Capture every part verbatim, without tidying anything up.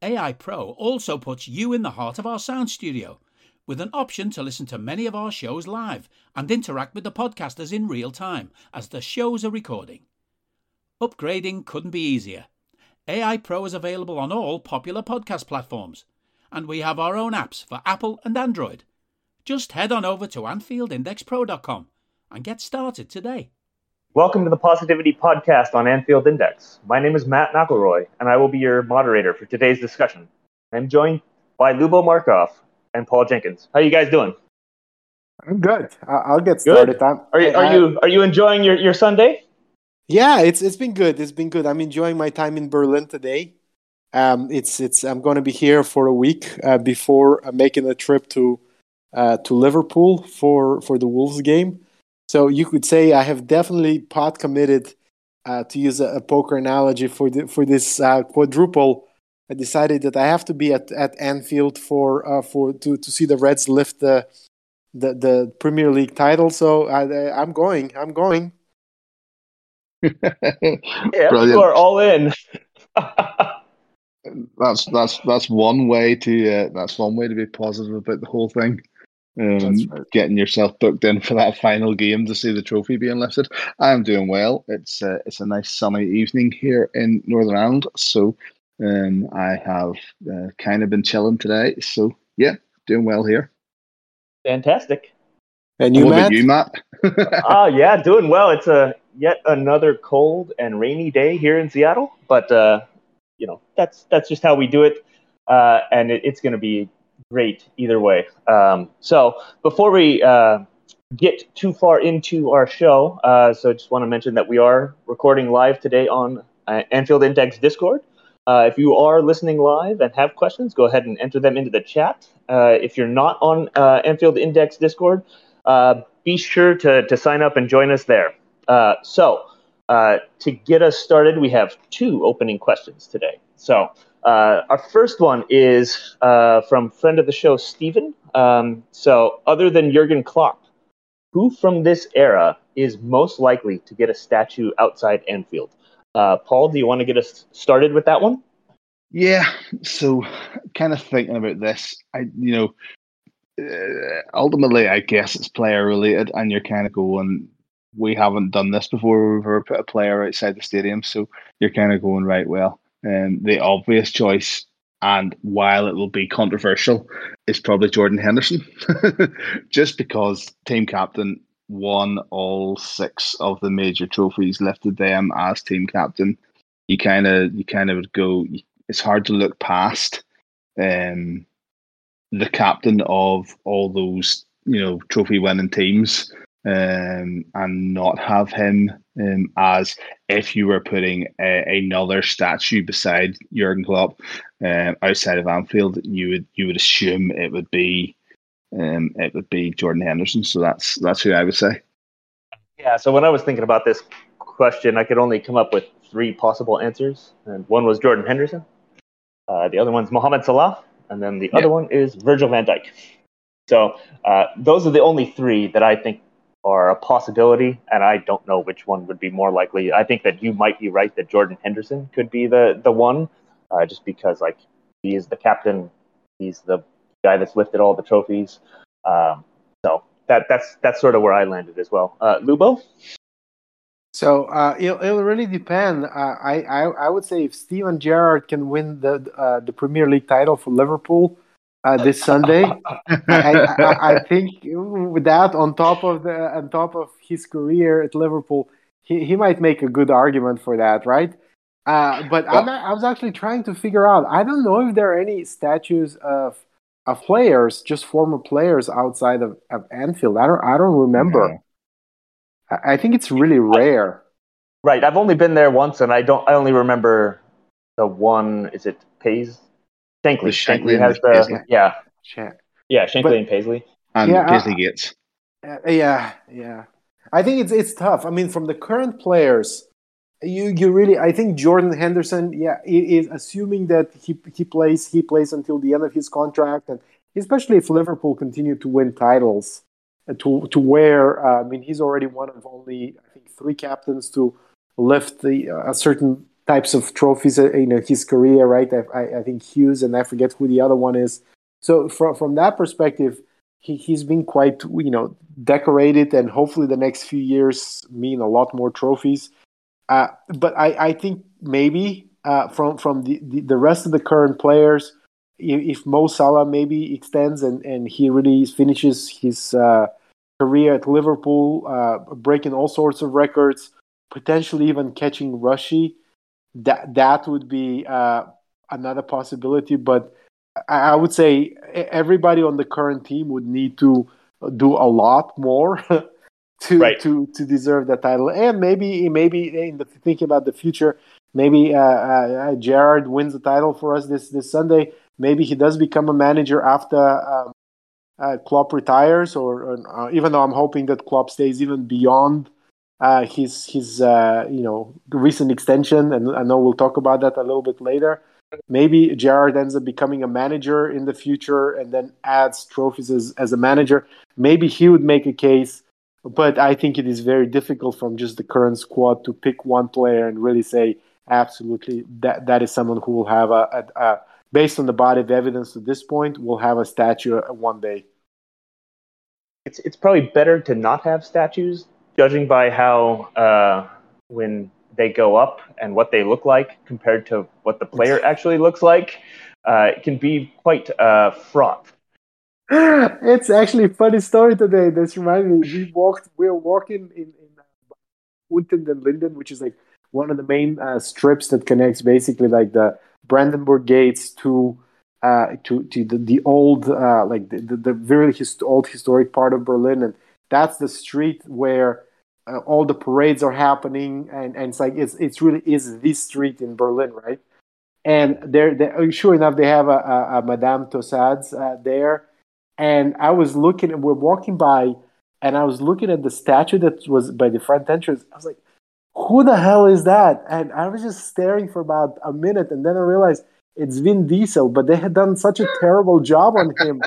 A I Pro also puts you in the heart of our sound studio, with an option to listen to many of our shows live and interact with the podcasters in real time as the shows are recording. Upgrading couldn't be easier. A I Pro is available on all popular podcast platforms, and we have our own apps for Apple and Android. Just head on over to Anfield Index Pro dot com and get started today. Welcome to the Positivity Podcast on Anfield Index. My name is Matt McElroy, and I will be your moderator for today's discussion. I'm joined by Lubo Markov and Paul Jenkins. How are you guys doing? I'm good. I'll get started. Are you, are you are you enjoying your, your Sunday? Yeah, it's it's been good. It's been good. I'm enjoying my time in Berlin today. Um, it's it's I'm going to be here for a week uh, before uh, making a trip to uh, to Liverpool for, for the Wolves game. So you could say I have definitely pot committed, uh, to use a, a poker analogy for the, for this uh, quadruple. I decided that I have to be at, at Anfield for uh, for to, to see the Reds lift the the, the Premier League title. So I, I'm going. I'm going. Yeah, people are all in. that's that's that's one way to uh, that's one way to be positive about the whole thing. Um, right. Getting yourself booked in for that final game to see the trophy being lifted. I'm doing well. It's uh, it's a nice sunny evening here in Northern Ireland, so um, I have uh, kind of been chilling today. So yeah, doing well here. Fantastic. And you, what Matt? About you, Matt? Oh yeah, doing well. It's a yet another cold and rainy day here in Seattle, but uh, you know that's that's just how we do it, uh, and it, it's going to be great either way. Um, so before we uh, get too far into our show, uh, so I just want to mention that we are recording live today on uh, Anfield Index Discord. Uh, if you are listening live and have questions, go ahead and enter them into the chat. Uh, if you're not on uh, Anfield Index Discord, uh, be sure to, to sign up and join us there. Uh, so uh, to get us started, we have two opening questions today. So Uh, our first one is uh, from friend of the show, Steven. Um, so other than Jürgen Klopp, who from this era is most likely to get a statue outside Anfield? Uh, Paul, do you want to get us started with that one? Yeah. So kind of thinking about this, I, you know, uh, ultimately, I guess it's player related, and you're kind of going, we haven't done this before. We've ever put a player outside the stadium. So you're kind of going, right, well, Um, the obvious choice, and while it will be controversial, is probably Jordan Henderson. Just because team captain, won all six of the major trophies lifted them as team captain. You kind of, you kind of would go. It's hard to look past um, the captain of all those, you know, trophy winning teams, um, and not have him. Um, as if you were putting a, another statue beside Jurgen Klopp um, outside of Anfield, you would you would assume it would be um, it would be Jordan Henderson. So that's that's who I would say. Yeah. So when I was thinking about this question, I could only come up with three possible answers, and one was Jordan Henderson, uh, the other one's Mohamed Salah, and then the yeah. other one is Virgil van Dijk. So uh, those are the only three that I think are a possibility, and I don't know which one would be more likely. I think that you might be right that Jordan Henderson could be the the one, uh, just because like he is the captain, he's the guy that's lifted all the trophies. Um, so that that's that's sort of where I landed as well. Uh, Lubo, so uh, it'll, it'll really depend. Uh, I, I I would say if Steven Gerrard can win the uh, the Premier League title for Liverpool Uh, this Sunday, I, I, I think with that on top of the on top of his career at Liverpool, he, he might make a good argument for that, right? Uh, but I'm, I was actually trying to figure out. I don't know if there are any statues of of players, just former players outside of, of Anfield. I don't I don't remember. Yeah. I, I think it's really rare. Right. I've only been there once, and I don't. I only remember the one. Is it Paisley? Shankly. Shankly, Shankly has the yeah, Shit. yeah, Shankly but, and Paisley. And yeah, Paisley gets. Uh, yeah, yeah. I think it's it's tough. I mean, from the current players, you you really. I think Jordan Henderson. Yeah, is assuming that he he plays he plays until the end of his contract, and especially if Liverpool continue to win titles, uh, to to where uh, I mean, he's already one of only I think three captains to lift the uh, a certain. types of trophies in his career, right? I, I think Hughes, and I forget who the other one is. So from from that perspective, he, he's been quite, you know, decorated, and hopefully the next few years mean a lot more trophies. Uh, but I, I think maybe uh, from from the, the, the rest of the current players, if Mo Salah maybe extends and, and he really finishes his uh, career at Liverpool, uh, breaking all sorts of records, potentially even catching Rushie, That that would be uh, another possibility, but I would say everybody on the current team would need to do a lot more to right. to to deserve that title. And maybe maybe in the, thinking about the future, maybe uh, uh, Gerrard wins the title for us this, this Sunday. Maybe he does become a manager after um, uh, Klopp retires, or, or uh, even though I'm hoping that Klopp stays even beyond. Uh, his his uh, you know recent extension, and I know we'll talk about that a little bit later. Maybe Gerrard ends up becoming a manager in the future, and then adds trophies as, as a manager. Maybe he would make a case, but I think it is very difficult from just the current squad to pick one player and really say absolutely that that is someone who will have a, a, a based on the body of evidence at this point will have a statue one day. It's it's probably better to not have statues. Judging by how uh, when they go up and what they look like compared to what the player actually looks like, uh, it can be quite uh, fraught. It's actually a funny story today. This reminded me. We walked. We were walking in Unten and Linden, which is like one of the main uh, strips that connects basically like the Brandenburg Gates to uh, to to the, the old uh, like the the, the very hist- old historic part of Berlin, and that's the street where. Uh, all the parades are happening, and, and it's like it's it's really is this street in Berlin, right? And they're, they're sure enough they have a, a, a Madame Tussaud's uh, there, and I was looking, and we're walking by, and I was looking at the statue that was by the front entrance. I was like, "Who the hell is that?" And I was just staring for about a minute, and then I realized it's Vin Diesel, but they had done such a terrible job on him.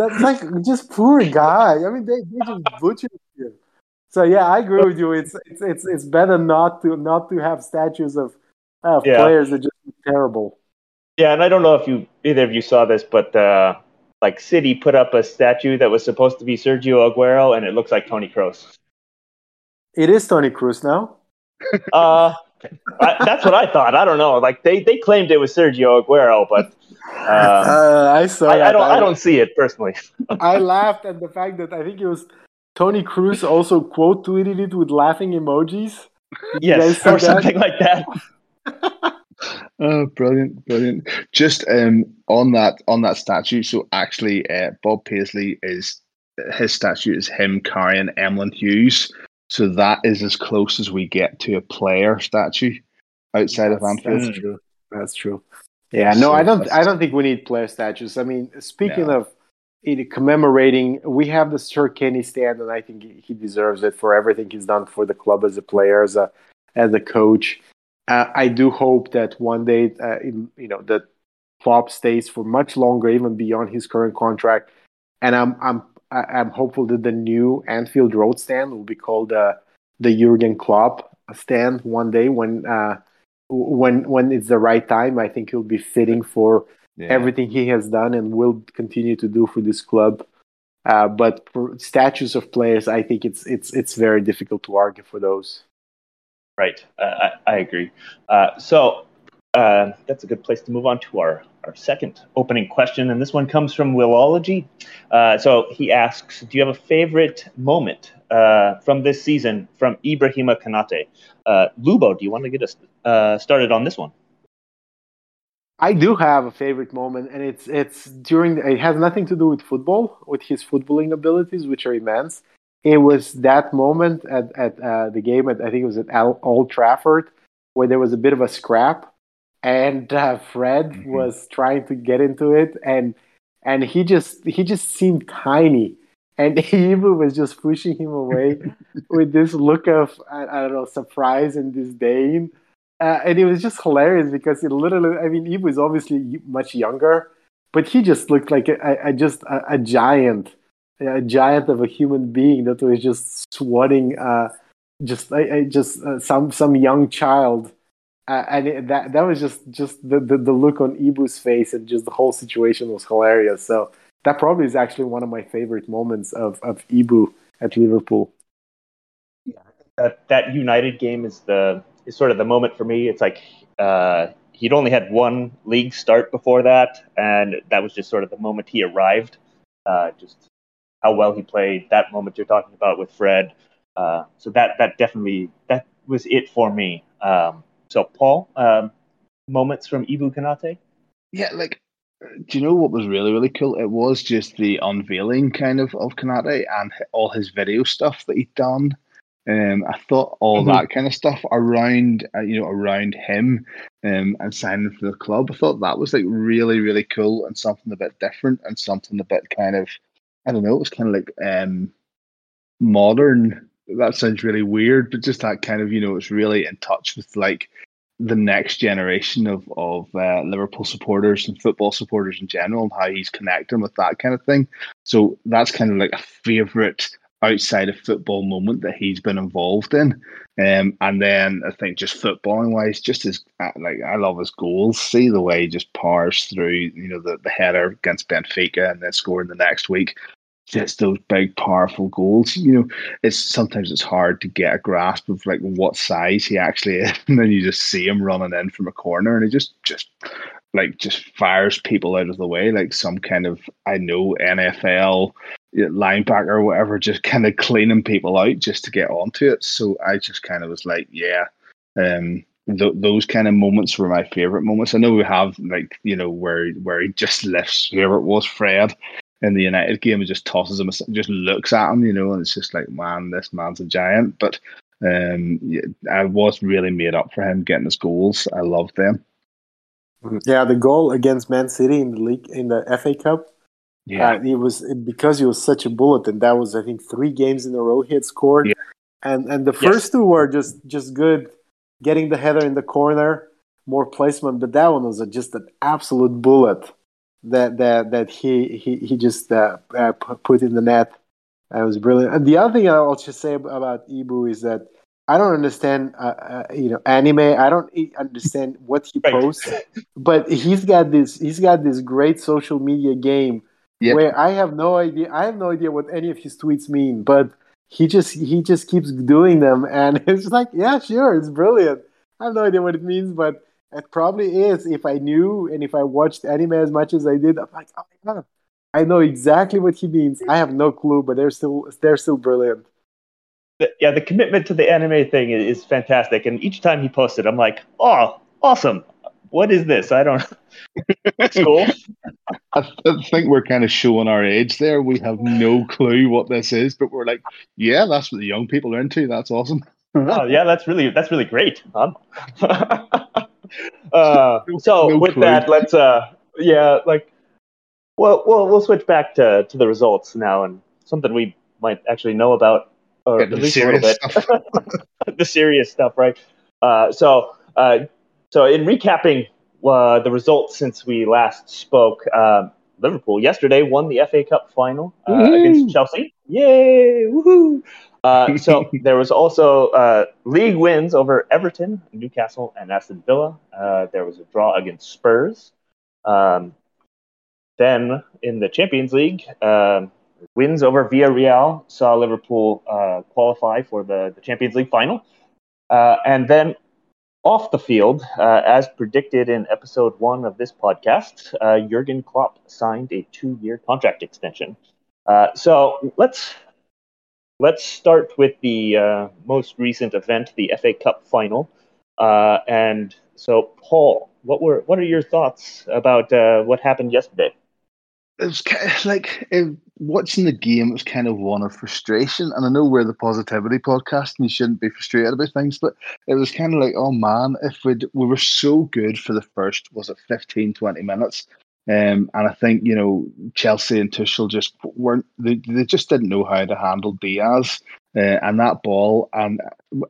That's like just poor guy. I mean, they, they just butchered him. So yeah, I agree with you. It's it's it's, it's better not to not to have statues of, of yeah. players that just terrible. Yeah, and I don't know if you either of you saw this, but uh, like City put up a statue that was supposed to be Sergio Aguero, and it looks like Toni Kroos. It is Toni Kroos now. uh I, that's what I thought. I don't know. Like they, they claimed it was Sergio Aguero, but uh, uh, I saw. I, I don't. I, I don't see it personally. I laughed at the fact that I think it was. Toni Kroos also quote tweeted it with laughing emojis. Yes, or that? something like that. Oh, brilliant, brilliant! Just um, on that on that statue. So actually, uh, Bob Paisley is his statue is him carrying Emlyn Hughes. So that is as close as we get to a player statue outside that's, of Anfield. That's true. That's true. Yeah. No, so I don't. I don't think we need player statues. I mean, speaking no. of. It, commemorating, we have the Sir Kenny stand, and I think he, he deserves it for everything he's done for the club as a player, as a as a coach. Uh, I do hope that one day, uh, in, you know, that Klopp stays for much longer, even beyond his current contract. And I'm I'm I'm hopeful that the new Anfield Road stand will be called uh, the Jürgen Klopp stand one day when uh, when when it's the right time. I think it'll be fitting for. Yeah. Everything he has done and will continue to do for this club, uh, but for statues of players, I think it's it's it's very difficult to argue for those. Right, uh, I, I agree. Uh, so uh, that's a good place to move on to our, our second opening question, and this one comes from Willology. Uh, so he asks, do you have a favorite moment uh, from this season from Ibrahima Konaté? Uh, Lubo, do you want to get us uh, started on this one? I do have a favorite moment, and it's it's during. The, it has nothing to do with football, with his footballing abilities, which are immense. It was that moment at at uh, the game. At, I think it was at Old Trafford, where there was a bit of a scrap, and uh, Fred mm-hmm. was trying to get into it, and and he just he just seemed tiny, and Ibu was just pushing him away with this look of I, I don't know surprise and disdain, uh, and it was just hilarious because it literally I mean Ibu is obviously much younger, but he just looked like a, a just a, a giant, a giant of a human being that was just swatting uh, just I, I just uh, some some young child. Uh, and it, that that was just, just the, the, the look on Ibu's face, and just the whole situation was hilarious. So that probably is actually one of my favorite moments of, of Ibu at Liverpool. Yeah, that that United game is the is sort of the moment for me. It's like uh, he'd only had one league start before that, and that was just sort of the moment he arrived. Uh, just how well he played. That moment you're talking about with Fred. Uh, so that that definitely that was it for me. Um, So, Paul, um, moments from Ibu Konaté? Yeah, like, do you know what was really, really cool? It was just the unveiling, kind of, of Konaté and all his video stuff that he'd done. Um, I thought all mm-hmm. that kind of stuff around, uh, you know, around him um, and signing for the club, I thought that was, like, really, really cool and something a bit different and something a bit kind of, I don't know, it was kind of like um, modern. That sounds really weird, but just that kind of, you know, it's really in touch with like the next generation of of uh, Liverpool supporters and football supporters in general, and how he's connecting with that kind of thing. So that's kind of like a favourite outside of football moment that he's been involved in. Um, and then I think just footballing wise, just his like I love his goals. See the way he just powers through, you know, the the header against Benfica and then scoring the next week. Just those big, powerful goals. You know, it's sometimes it's hard to get a grasp of like what size he actually is, and then you just see him running in from a corner, and he just, just like just fires people out of the way, like some kind of I know N F L linebacker or whatever, just kind of cleaning people out just to get onto it. So I just kind of was like, yeah, um, th- those kind of moments were my favorite moments. I know we have like you know where where he just lifts whoever it was, Fred. In the United game, it just tosses him, just looks at him, you know, and it's just like, man, this man's a giant. But um, I was really made up for him getting his goals. I loved them. Yeah, the goal against Man City in the league in the F A Cup. Yeah, uh, it was because he was such a bullet, and that was, I think, three games in a row he had scored. Yeah. And and the first yes. two were just just good, getting the header in the corner, more placement. But that one was a, just an absolute bullet. That that that he he he just uh, uh, put in the net. That was brilliant. And the other thing I'll just say about Ibu is that I don't understand, uh, uh, you know, anime. I don't understand what he right. posts, but he's got this he's got this great social media game yep. where I have no idea. I have no idea what any of his tweets mean, but he just he just keeps doing them, and it's like, yeah, sure, it's brilliant. I have no idea what it means, but. It probably is. If I knew and if I watched anime as much as I did, I'm like, oh my god, I know exactly what he means. I have no clue, but they're still they're still brilliant. Yeah, the commitment to the anime thing is fantastic, and each time he posted, I'm like, oh, awesome. What is this? I don't know. That's cool. I think we're kind of showing our age there. We have no clue what this is, but we're like, yeah, that's what the young people are into. That's awesome. Oh yeah, that's really that's really great. Um, Uh, so no with clue. That, let's uh, yeah, like, well, well, we'll switch back to, to the results now, and something we might actually know about, or yeah, at least a little bit, the serious stuff, right? Uh, so, uh, so in recapping uh, the results since we last spoke, uh, Liverpool yesterday won the F A Cup final uh, against Chelsea. Yay! Woohoo! Uh, so there was also uh, league wins over Everton, Newcastle, and Aston Villa. Uh, there was a draw against Spurs. Um, then in the Champions League, uh, wins over Villarreal saw Liverpool uh, qualify for the, the Champions League final. Uh, and then off the field, uh, as predicted in episode one of this podcast, uh, Jürgen Klopp signed a two-year contract extension. Uh, so let's... Let's start with the uh, most recent event, the F A Cup final. Uh, and so, Paul, what were what are your thoughts about uh, what happened yesterday? it was kind of like it, watching the game. It was kind of one of frustration, and I know we're the positivity podcast, and you shouldn't be frustrated about things. But it was kind of like, oh man, if we we were so good for the first, was it fifteen, twenty minutes? Um, and I think, you know, Chelsea and Tuchel just weren't, they, they just didn't know how to handle Diaz uh, and that ball. And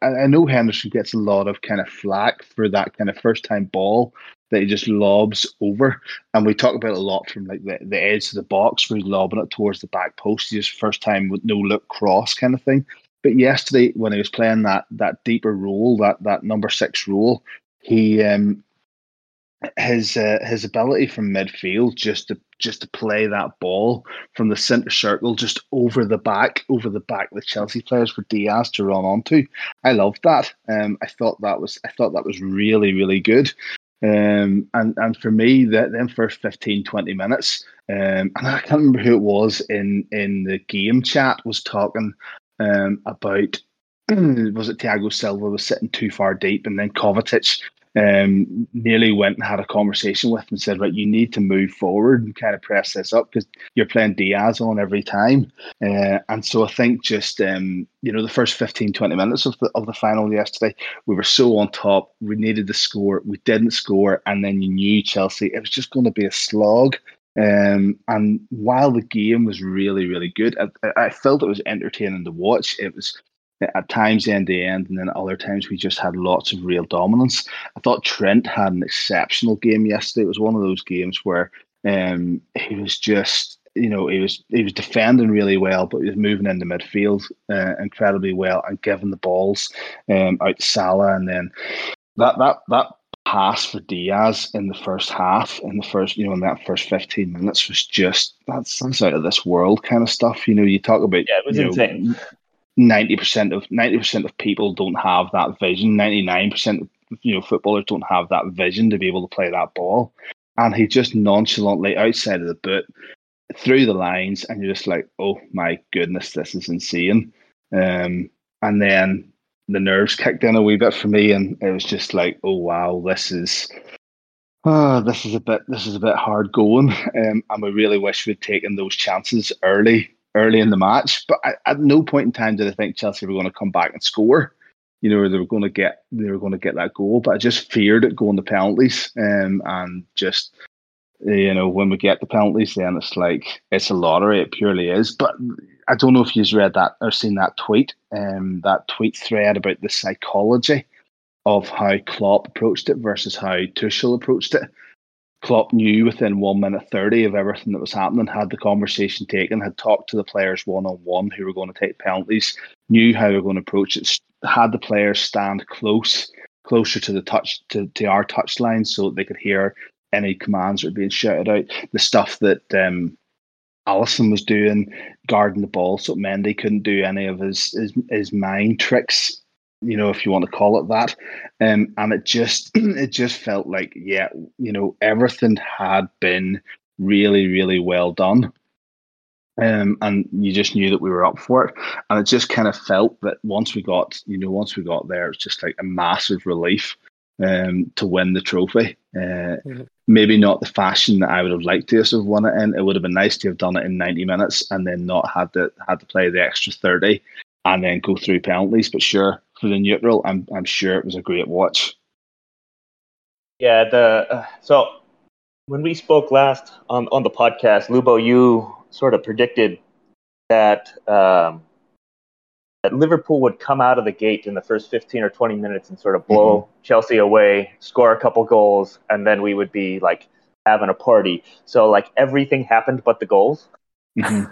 I know Henderson gets a lot of kind of flack for that kind of first time ball that he just lobs over. And we talk about it a lot from like the, the edge of the box where he's lobbing it towards the back post, his first time with no look cross kind of thing. But yesterday when he was playing that that deeper role, that, that number six role, he... um. His uh, his ability from midfield just to just to play that ball from the centre circle just over the back over the back of the Chelsea players for Diaz to run onto. I loved that. Um, I thought that was I thought that was really really good. Um, and and for me that them first fifteen, twenty minutes. Um, and I can't remember who it was in in the game chat was talking um about was it Thiago Silva was sitting too far deep, and then Kovacic Um, nearly went and had a conversation with him and said, right, you need to move forward and kind of press this up because you're playing Diaz on every time. Uh, and so I think just, um, you know, the first fifteen, twenty minutes of the, of the final yesterday, we were so on top. We needed to score. We didn't score. And then you knew Chelsea, it was just going to be a slog. Um, and while the game was really, really good, I, I felt it was entertaining to watch. It was at times end to end, and then other times we just had lots of real dominance. I thought Trent had an exceptional game yesterday. It was one of those games where um, he was just, you know, he was he was defending really well, but he was moving into midfield uh, incredibly well and giving the balls um, out to Salah. And then that that that pass for Diaz in the first half, in the first, you know, in that first fifteen minutes was just that's out of this world kind of stuff. You know, you talk about yeah, it was insane. Know, Ninety percent of ninety percent of people don't have that vision. Ninety nine percent of you know footballers don't have that vision to be able to play that ball. And he just nonchalantly outside of the boot through the lines, and you're just like, oh my goodness, this is insane. Um, and then the nerves kicked in a wee bit for me, and it was just like, oh wow, this is oh, this is a bit this is a bit hard going. Um, and we really wish we'd taken those chances early. early in the match, but I, at no point in time did I think Chelsea were going to come back and score. You know, or they were going to get they were going to get that goal, but I just feared it going to penalties. Um, and just you know, when we get the penalties, then it's like it's a lottery. It purely is. But I don't know if you've read that or seen that tweet, um, that tweet thread about the psychology of how Klopp approached it versus how Tuchel approached it. Klopp knew within one minute thirty of everything that was happening, had the conversation taken, had talked to the players one-on-one who were going to take penalties, knew how they were going to approach it, had the players stand close, closer to the touch to, to our touchline so that they could hear any commands that were being shouted out. The stuff that um, Alisson was doing, guarding the ball so Mendy couldn't do any of his, his, his mind tricks, you know, if you want to call it that. Um, and it just it just felt like, yeah, you know, everything had been really, really well done. Um, and you just knew that we were up for it. And it just kind of felt that once we got, you know, once we got there, it's just like a massive relief um, to win the trophy. Uh, mm-hmm. Maybe not the fashion that I would have liked to have won it in. It would have been nice to have done it in ninety minutes and then not had to had to play the extra thirty and then go through penalties. But sure, for the neutral, I'm I'm sure it was a great watch. Yeah, the uh, so when we spoke last on, on the podcast, Lubo, you sort of predicted that um, that Liverpool would come out of the gate in the first fifteen or twenty minutes and sort of blow mm-hmm. Chelsea away, score a couple goals, and then we would be like having a party. So like everything happened but the goals. Mm-hmm.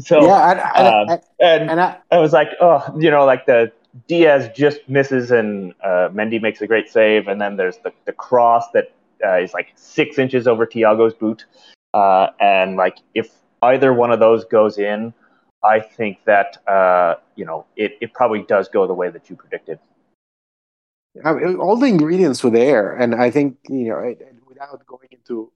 So yeah, I, I, um, I, I, and, and I, I was like, oh, you know, like the Diaz just misses and uh, Mendy makes a great save. And then there's the, the cross that uh, is like six inches over Thiago's boot. Uh, and like if either one of those goes in, I think that, uh, you know, it, it probably does go the way that you predicted. I mean, all the ingredients were there. And I think, you know, it, without going into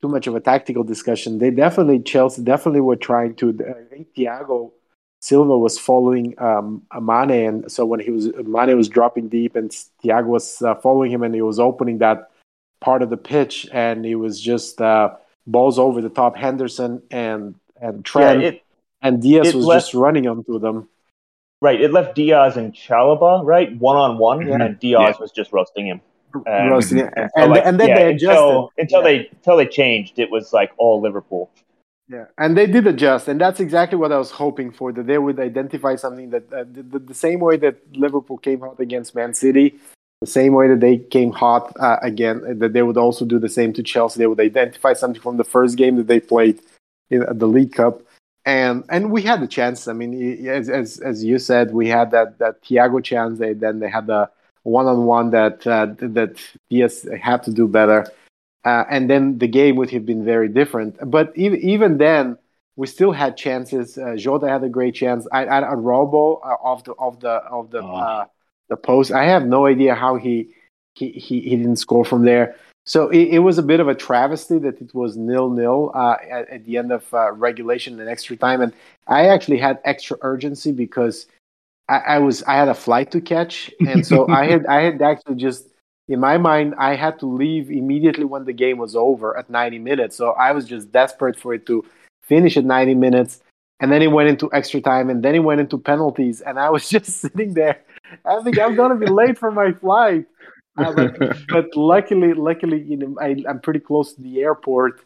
too much of a tactical discussion, they definitely, Chelsea definitely were trying to, I think Thiago Silva was following um, Mane, and so when he was, Mane was dropping deep and Thiago was uh, following him, and he was opening that part of the pitch, and he was just, uh, balls over the top. Henderson and and Trent yeah, it, and Diaz was left, just running onto them. Right, it left Diaz and Chalobah right one on one, and Diaz yeah. was just roasting him. Um, roasting him, and, and, like, and then yeah, they adjusted until, until yeah. they until they changed. It was like all Liverpool. Yeah, and they did adjust, and that's exactly what I was hoping for, that they would identify something that uh, the, the, the same way that Liverpool came hot against Man City, the same way that they came hot uh, again, that they would also do the same to Chelsea. They would identify something from the first game that they played in uh, the League Cup, and and we had the chance. I mean, as as, as you said, we had that, that Thiago chance. They, then they had the one-on-one that uh, that Diaz had to do better. Uh, and then the game would have been very different. But even, even then, we still had chances. Uh, Jota had a great chance. I had a robo uh, of the of the of the oh. uh, the post. I have no idea how he he, he, he didn't score from there. So it, it was a bit of a travesty that it was nil nil uh, at, at the end of uh, regulation and extra time. And I actually had extra urgency because I, I was I had a flight to catch, and so I had I had actually just. In my mind, I had to leave immediately when the game was over at ninety minutes. So I was just desperate for it to finish at ninety minutes. And then it went into extra time, and then it went into penalties. And I was just sitting there. I think I'm going to be late for my flight. Uh, but, but luckily, luckily, you know, I, I'm pretty close to the airport,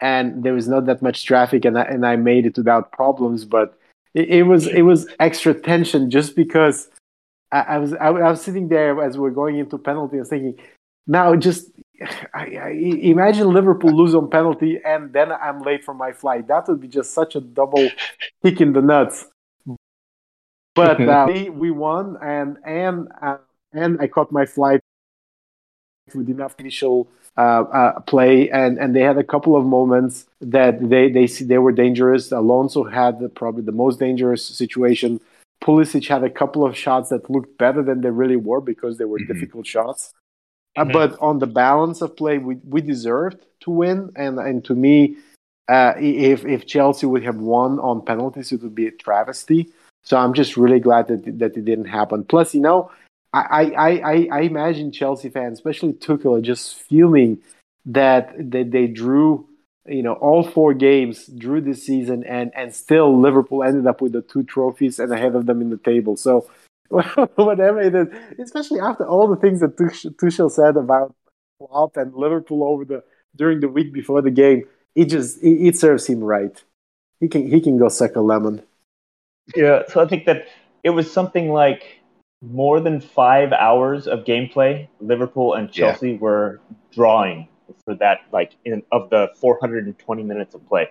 and there was not that much traffic, and I, and I made it without problems. But it, it was it was extra tension just because. I was I was sitting there as we were going into penalty and thinking, now just I, I, imagine Liverpool lose on penalty and then I'm late for my flight. That would be just such a double kick in the nuts. But uh, we, we won and and uh, and I caught my flight with enough initial uh, uh, play and, and they had a couple of moments that they they they were dangerous. Alonso had the, probably the most dangerous situation. Pulisic had a couple of shots that looked better than they really were because they were mm-hmm. difficult shots. Mm-hmm. Uh, but on the balance of play, we we deserved to win. And and to me, uh, if if Chelsea would have won on penalties, it would be a travesty. So I'm just really glad that that it didn't happen. Plus, you know, I I I, I imagine Chelsea fans, especially Tuchel, are just fuming that that they drew. You know, all four games drew this season, and, and still Liverpool ended up with the two trophies and ahead of them in the table. So, whatever it is, especially after all the things that Tuchel said about Klopp and Liverpool over the during the week before the game, it just it, it serves him right. He can he can go suck a lemon. Yeah, so I think that it was something like more than five hours of gameplay. Liverpool and Chelsea yeah. were drawing. For that, like in of the four hundred twenty minutes of play,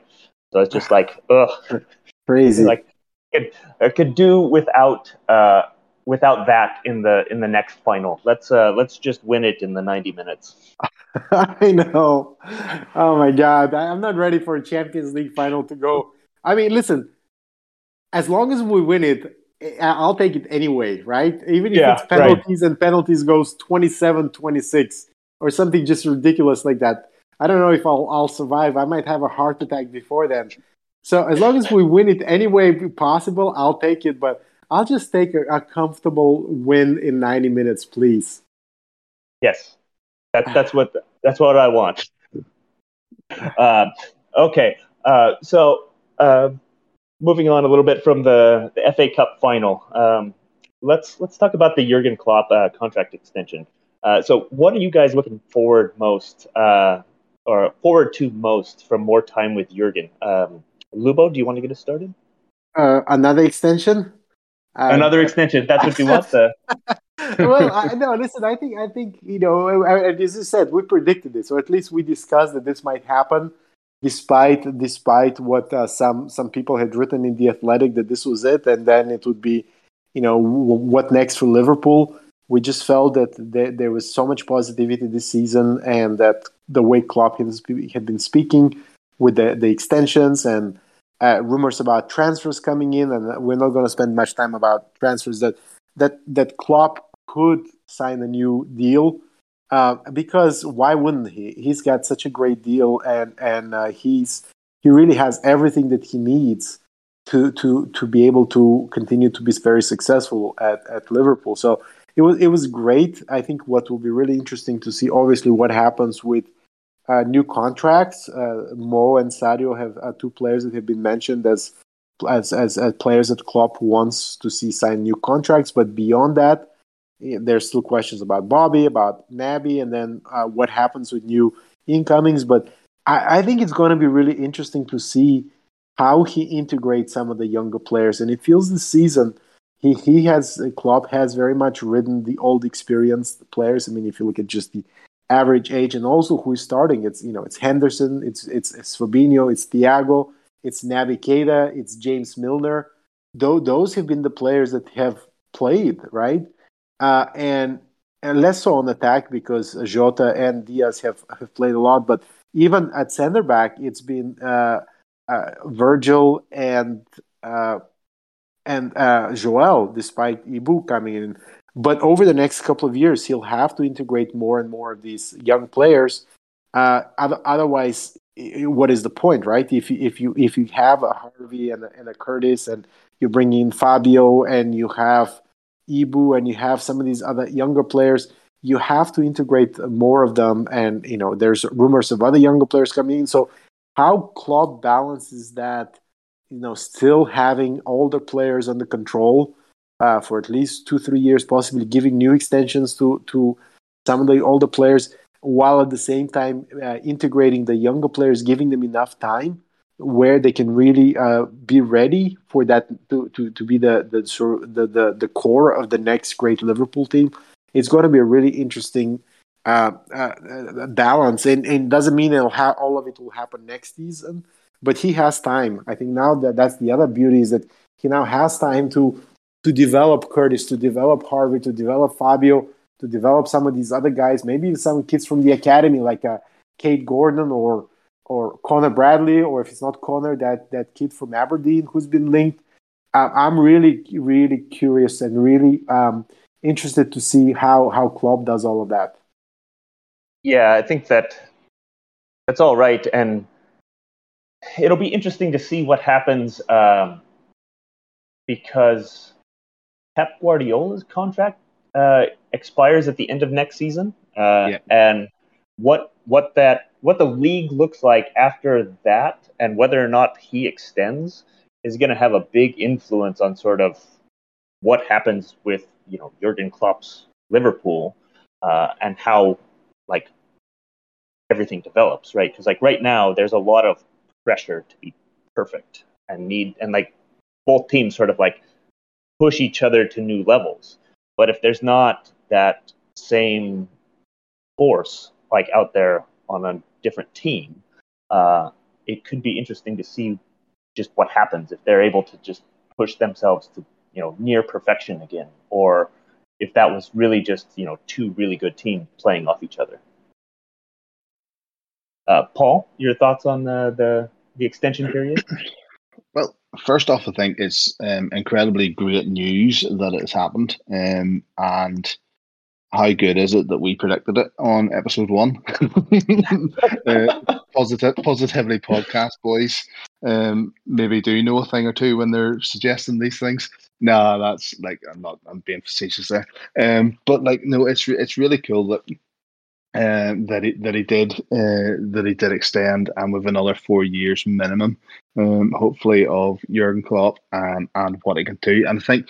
so it's just like ugh, crazy. Like it, it could do without uh, without that in the in the next final. Let's uh, let's just win it in the ninety minutes. I know. Oh my God, I, I'm not ready for a Champions League final to go. I mean, listen, as long as we win it, I'll take it anyway, right? Even if yeah, it's penalties right. and penalties goes twenty-seven twenty-six. Or something just ridiculous like that. I don't know if I'll, I'll survive. I might have a heart attack before then. So as long as we win it any way possible, I'll take it. But I'll just take a, a comfortable win in ninety minutes, please. Yes, that's that's what that's what I want. Uh, okay, uh, so uh, moving on a little bit from the, the F A Cup final, um, let's let's talk about the Jurgen Klopp uh, contract extension. Uh, so what are you guys looking forward most uh, or forward to most for more time with Jurgen? Um, Lubo, do you want to get us started? Uh, another extension? Um, another extension. That's what you want. The... well, I, no, listen, I think, I think you know, as you said, we predicted this, or at least we discussed that this might happen despite despite what uh, some, some people had written in The Athletic, that this was it, and then it would be, you know, what next for Liverpool? We just felt that there was so much positivity this season, and that the way Klopp had been speaking with the, the extensions and uh, rumors about transfers coming in, and we're not going to spend much time about transfers, that that that Klopp could sign a new deal uh, because why wouldn't he? He's got such a great deal, and and uh, he's he really has everything that he needs to to to be able to continue to be very successful at, at Liverpool. So. It was it was great. I think what will be really interesting to see, obviously, what happens with uh, new contracts. Uh, Mo and Sadio have uh, two players that have been mentioned as, as as as players that Klopp wants to see sign new contracts. But beyond that, there's still questions about Bobby, about Naby, and then uh, what happens with new incomings. But I, I think it's going to be really interesting to see how he integrates some of the younger players. And it feels this season he he has Klopp has very much ridden the old experienced players. I mean, if you look at just the average age and also who is starting, it's you know it's Henderson, it's it's, it's Fabinho, it's Thiago, it's Naby Keita, it's James Milner. Though those have been the players that have played, right? Uh, and, and less so on attack because Jota and Diaz have, have played a lot. But even at center back, it's been uh, uh, Virgil and uh, and uh, Joel, despite Ibu coming in. But over the next couple of years, he'll have to integrate more and more of these young players. Uh, otherwise, what is the point, right? If you, if you if you have a Harvey and a, and a Curtis, and you bring in Fabio, and you have Ibu, and you have some of these other younger players, you have to integrate more of them. And, you know, there's rumors of other younger players coming in. So how Klopp balances that, you know, still having older players under control uh, for at least two, three years, possibly giving new extensions to, to some of the older players, while at the same time uh, integrating the younger players, giving them enough time where they can really uh, be ready for that to, to, to be the the, the the core of the next great Liverpool team. It's going to be a really interesting uh, uh, balance. And it doesn't mean it'll ha- all of it will happen next season, but he has time. I think now that that's the other beauty, is that he now has time to to develop Curtis, to develop Harvey, to develop Fabio, to develop some of these other guys, maybe some kids from the academy like uh, Kate Gordon or or Connor Bradley, or if it's not Connor, that, that kid from Aberdeen who's been linked. Uh, I'm really, really curious and really um, interested to see how, how Klopp does all of that. Yeah, I think that that's all right. And it'll be interesting to see what happens um, because Pep Guardiola's contract uh, expires at the end of next season. Uh, yeah. And what what that What the league looks like after that and whether or not he extends is going to have a big influence on sort of what happens with, you know, Jurgen Klopp's Liverpool uh, and how, like, everything develops, right? Because, like, right now there's a lot of pressure to be perfect and need and, like, both teams sort of, like, push each other to new levels. But if there's not that same force, like, out there on a different team, uh, it could be interesting to see just what happens if they're able to just push themselves to, you know, near perfection again, or if that was really just, you know, two really good teams playing off each other. Uh, Paul, your thoughts on the the, the extension period? Well, first off, I think it's um, incredibly great news that it's happened, um, and how good is it that we predicted it on episode one? uh, positive, positively podcast boys um, maybe do know a thing or two when they're suggesting these things. Nah, that's like I'm not. I'm being facetious there. Um, but like, no, it's re- it's really cool that um, that he that he did uh, that he did extend, and with another four years minimum, um, hopefully of Jurgen Klopp and and what he can do. And I think.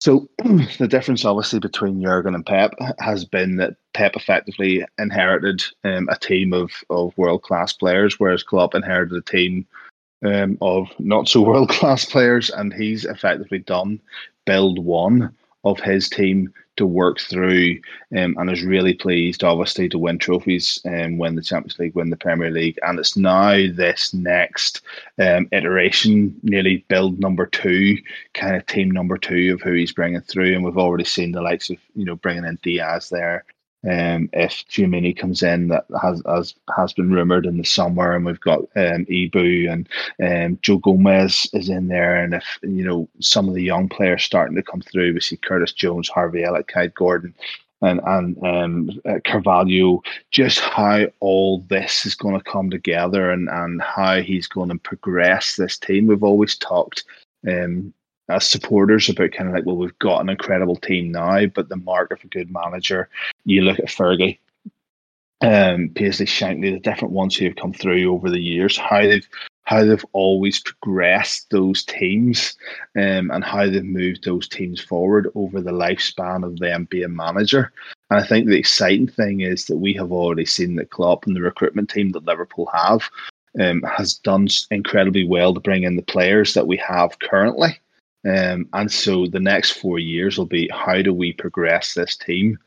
So the difference, obviously, between Jurgen and Pep has been that Pep effectively inherited um, a team of, of world-class players, whereas Klopp inherited a team um, of not-so-world-class players, and he's effectively done build one of his team to work through um, and is really pleased, obviously, to win trophies, um, win the Champions League, win the Premier League. And it's now this next um, iteration, nearly build number two, kind of team number two of who he's bringing through. And we've already seen the likes of, you know, bringing in Diaz there. Um, if Tchouaméni comes in, that has has, has been rumoured in the summer, and we've got um, Ibu and um, Joe Gomez is in there, and if, you know, some of the young players starting to come through, we see Curtis Jones, Harvey Elliott, Clyde Gordon, and and um, uh, Carvalho. Just how all this is going to come together, and and how he's going to progress this team. We've always talked Um, as supporters about kind of like, well, we've got an incredible team now, but the mark of a good manager, you look at Fergie, um, Paisley, Shankly, the different ones who have come through over the years, how they've how they've always progressed those teams, um, and how they've moved those teams forward over the lifespan of them being manager. And I think the exciting thing is that we have already seen that Klopp and the recruitment team that Liverpool have um, has done incredibly well to bring in the players that we have currently. Um, and so the next four years will be, how do we progress this team?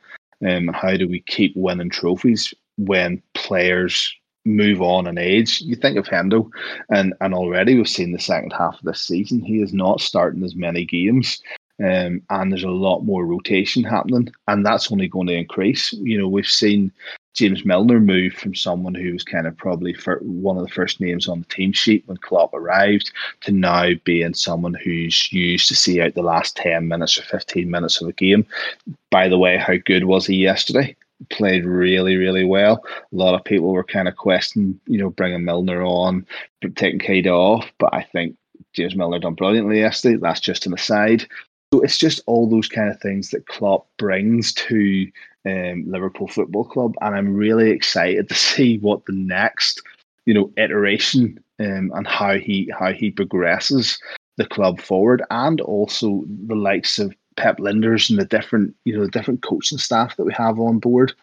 Um, how do we keep winning trophies when players move on in age? You think of Hendo, and, and already we've seen the second half of this season, he is not starting as many games, um, and there's a lot more rotation happening, and that's only going to increase. You know, we've seen James Milner move from someone who was kind of probably one of the first names on the team sheet when Klopp arrived to now being someone who's used to see out the last ten minutes or fifteen minutes of a game. By the way, how good was he yesterday? Played really, really well. A lot of people were kind of questioning, you know, bringing Milner on, taking Keita off, but I think James Milner done brilliantly yesterday. That's just an aside. So it's just all those kind of things that Klopp brings to um, Liverpool Football Club, and I'm really excited to see what the next, you know, iteration um, and how he how he progresses the club forward, and also the likes of Pep Linders and the different, you know, the different coaching staff that we have on board.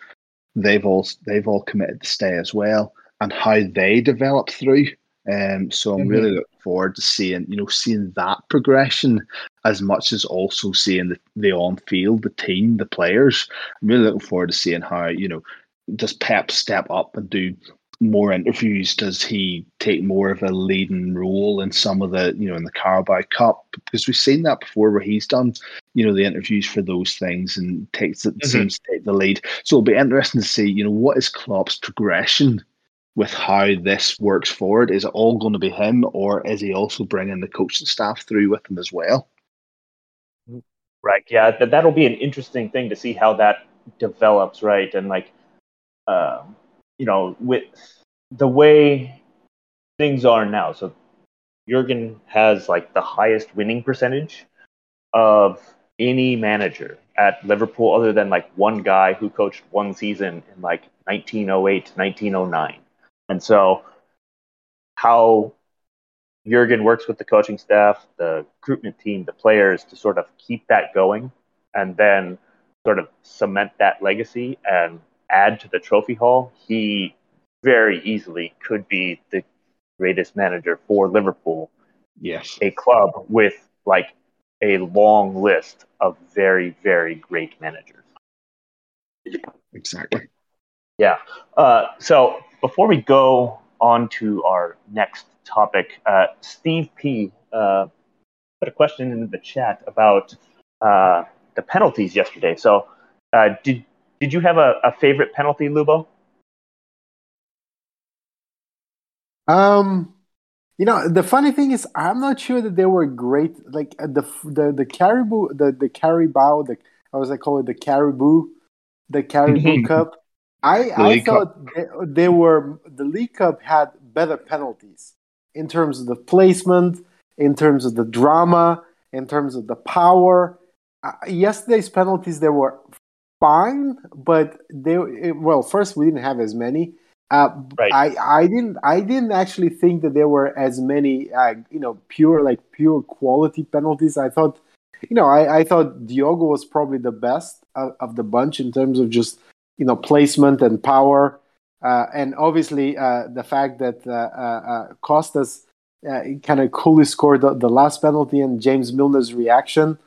They've all they've all committed to stay as well, and how they develop through. Um, so I'm mm-hmm. really looking forward to seeing, you know, seeing that progression as much as also seeing the, the on-field, the team, the players. I'm really looking forward to seeing how, you know, does Pep step up and do more interviews? Does he take more of a leading role in some of the, you know, in the Carabao Cup? Because we've seen that before where he's done, you know, the interviews for those things and takes it, mm-hmm. seems to take the lead. So it'll be interesting to see, you know, what is Klopp's progression with how this works forward? Is it all going to be him, or is he also bringing the coaching staff through with him as well? Right, yeah, that, that'll be an interesting thing to see how that develops, right? And, like, um, you know, with the way things are now, so Jurgen has, like, the highest winning percentage of any manager at Liverpool, other than, like, one guy who coached one season in, like, nineteen oh eight to nineteen oh nine. And so how Jurgen works with the coaching staff, the recruitment team, the players to sort of keep that going and then sort of cement that legacy and add to the trophy haul, he very easily could be the greatest manager for Liverpool. Yes. A club with, like, a long list of very, very great managers. Exactly. Yeah. Uh, so before we go on to our next topic, uh, Steve P. Uh, put a question in the chat about uh, the penalties yesterday. So uh, did did you have a, a favorite penalty, Lubo? Um, you know, the funny thing is, I'm not sure that they were great. Like uh, the the the Caribou, the the Carabao, the I was like call it the Caribou, the Caribou Cup. I, I thought they, they were the League Cup had better penalties in terms of the placement, in terms of the drama, in terms of the power. Uh, yesterday's penalties, they were fine, but they it, well, first we didn't have as many. Uh, right. I, I didn't I didn't actually think that there were as many uh, you know pure like pure quality penalties. I thought you know I, I thought Diogo was probably the best of, of the bunch in terms of just, you know, placement and power, uh, and obviously uh, the fact that uh, uh, Kostas uh, kind of coolly scored the, the last penalty, and James Milner's reaction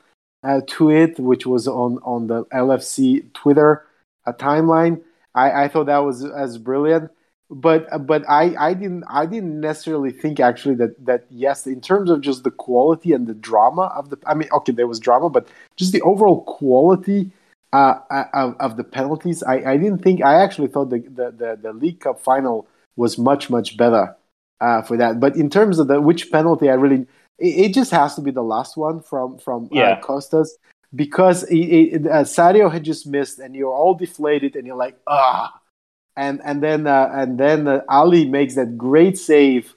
uh, to it, which was on, on the L F C Twitter uh, timeline. I, I thought that was as brilliant, but uh, but I, I didn't I didn't necessarily think actually that that yes, in terms of just the quality and the drama of the, I mean, okay, there was drama, but just the overall quality. Uh, of, of the penalties, I, I didn't think. I actually thought the, the, the, the League Cup final was much much better uh, for that. But in terms of the which penalty, I really it, it just has to be the last one from from yeah. uh, Kostas, because it, it, uh, Sadio had just missed, and you're all deflated, and you're like ah, and and then uh, and then uh, Ali makes that great save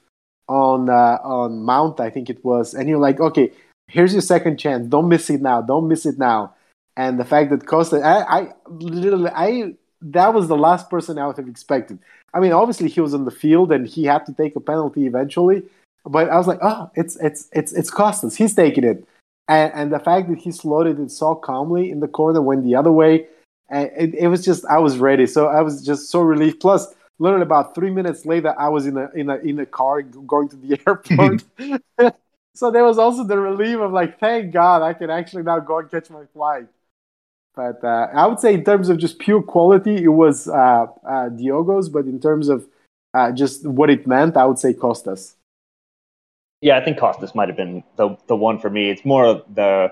on uh, on Mount, I think it was, and you're like, okay, here's your second chance. Don't miss it now. Don't miss it now. And the fact that Costa, I, I literally, I that was the last person I would have expected. I mean, obviously he was on the field and he had to take a penalty eventually, but I was like, oh, it's it's it's it's Kostas. He's taking it, and and the fact that he slotted it so calmly in the corner, went the other way, and it, it was just I was ready. So I was just so relieved. Plus, literally about three minutes later, I was in a in a in a car going to the airport. So there was also the relief of like, thank God I can actually now go and catch my flight. But uh, I would say in terms of just pure quality, it was uh, uh, Diogo's. But in terms of uh, just what it meant, I would say Kostas. Yeah, I think Kostas might have been the the one for me. It's more of the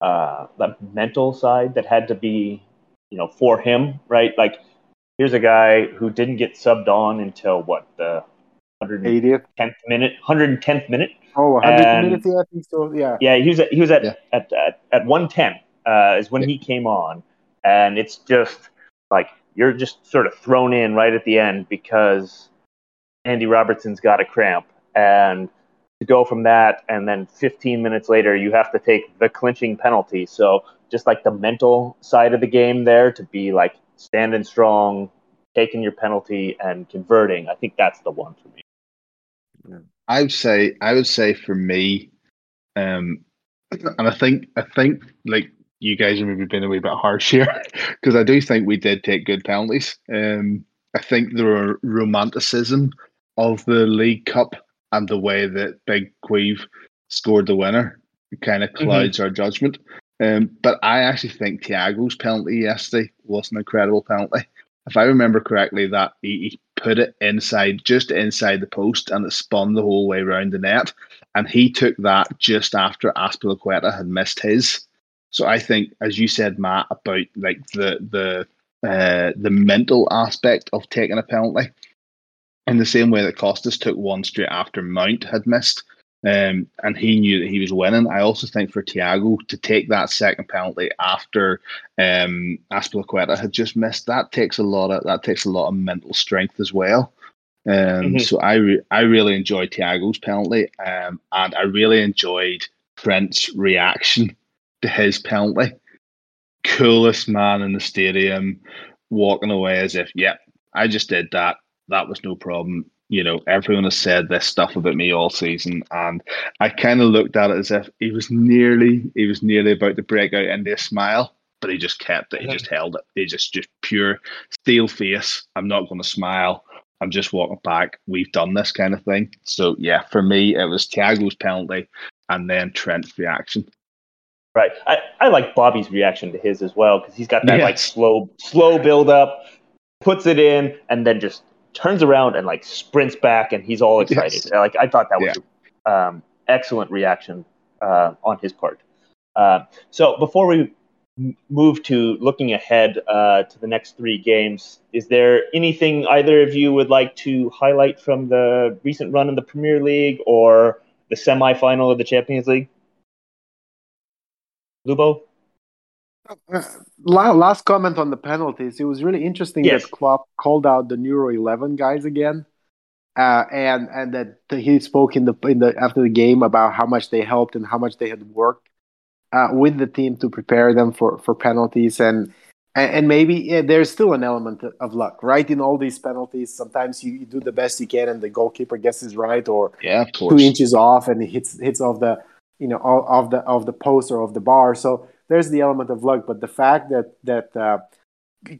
uh, the mental side that had to be, you know, for him, right? Like, here's a guy who didn't get subbed on until, what, the one hundred tenth minute? one hundred tenth minute? Oh, one hundred minutes, yeah, I think so, yeah. Yeah, he was at, he was at, yeah. at, at, at one ten. Uh, is when yeah. he came on, and it's just like you're just sort of thrown in right at the end because Andy Robertson's got a cramp, and to go from that and then fifteen minutes later you have to take the clinching penalty. So just like the mental side of the game there to be like standing strong, taking your penalty and converting, I think that's the one for me. Yeah. I would say I would say for me, um, and I think I think like. You guys have maybe been a wee bit harsh here because I do think we did take good penalties. Um, I think the romanticism of the League Cup and the way that Big Queeve scored the winner kind of clouds mm-hmm. our judgment. Um, but I actually think Thiago's penalty yesterday was an incredible penalty. If I remember correctly, that he, he put it inside, just inside the post, and it spun the whole way around the net. And he took that just after Azpilicueta had missed his. So I think, as you said, Matt, about like the the uh, the mental aspect of taking a penalty, in the same way that Kostas took one straight after Mount had missed, um, and he knew that he was winning. I also think for Thiago to take that second penalty after um, Azpilicueta had just missed, that takes a lot of that takes a lot of mental strength as well. Um, mm-hmm. So I re- I really enjoyed Thiago's penalty, um, and I really enjoyed Trent's reaction. His penalty, coolest man in the stadium, walking away as if, yeah, I just did that. That was no problem. You know, everyone has said this stuff about me all season, and I kind of looked at it as if he was nearly, he was nearly about to break out into a smile, but he just kept it. He yeah. just held it. He just, just pure steel face. I'm not going to smile. I'm just walking back. We've done this kind of thing. So yeah, for me, it was Thiago's penalty, and then Trent's reaction. Right, I, I like Bobby's reaction to his as well because he's got that yes. like slow slow build up, puts it in, and then just turns around and like sprints back, and he's all excited. Yes. Like I thought that was yeah. um, excellent reaction uh, on his part. Uh, so before we m- move to looking ahead uh, to the next three games, is there anything either of you would like to highlight from the recent run in the Premier League or the semi-final of the Champions League? Lubo? Uh, last comment on the penalties. It was really interesting yes. that Klopp called out the Euro eleven guys again, uh, and and that he spoke in the in the after the game about how much they helped and how much they had worked uh, with the team to prepare them for, for penalties, and and, and maybe yeah, there's still an element of luck, right? In all these penalties, sometimes you, you do the best you can, and the goalkeeper guesses right or yeah, of course. two inches off, and hits hits off the. You know, of the of the post or of the bar. So there's the element of luck, but the fact that that uh,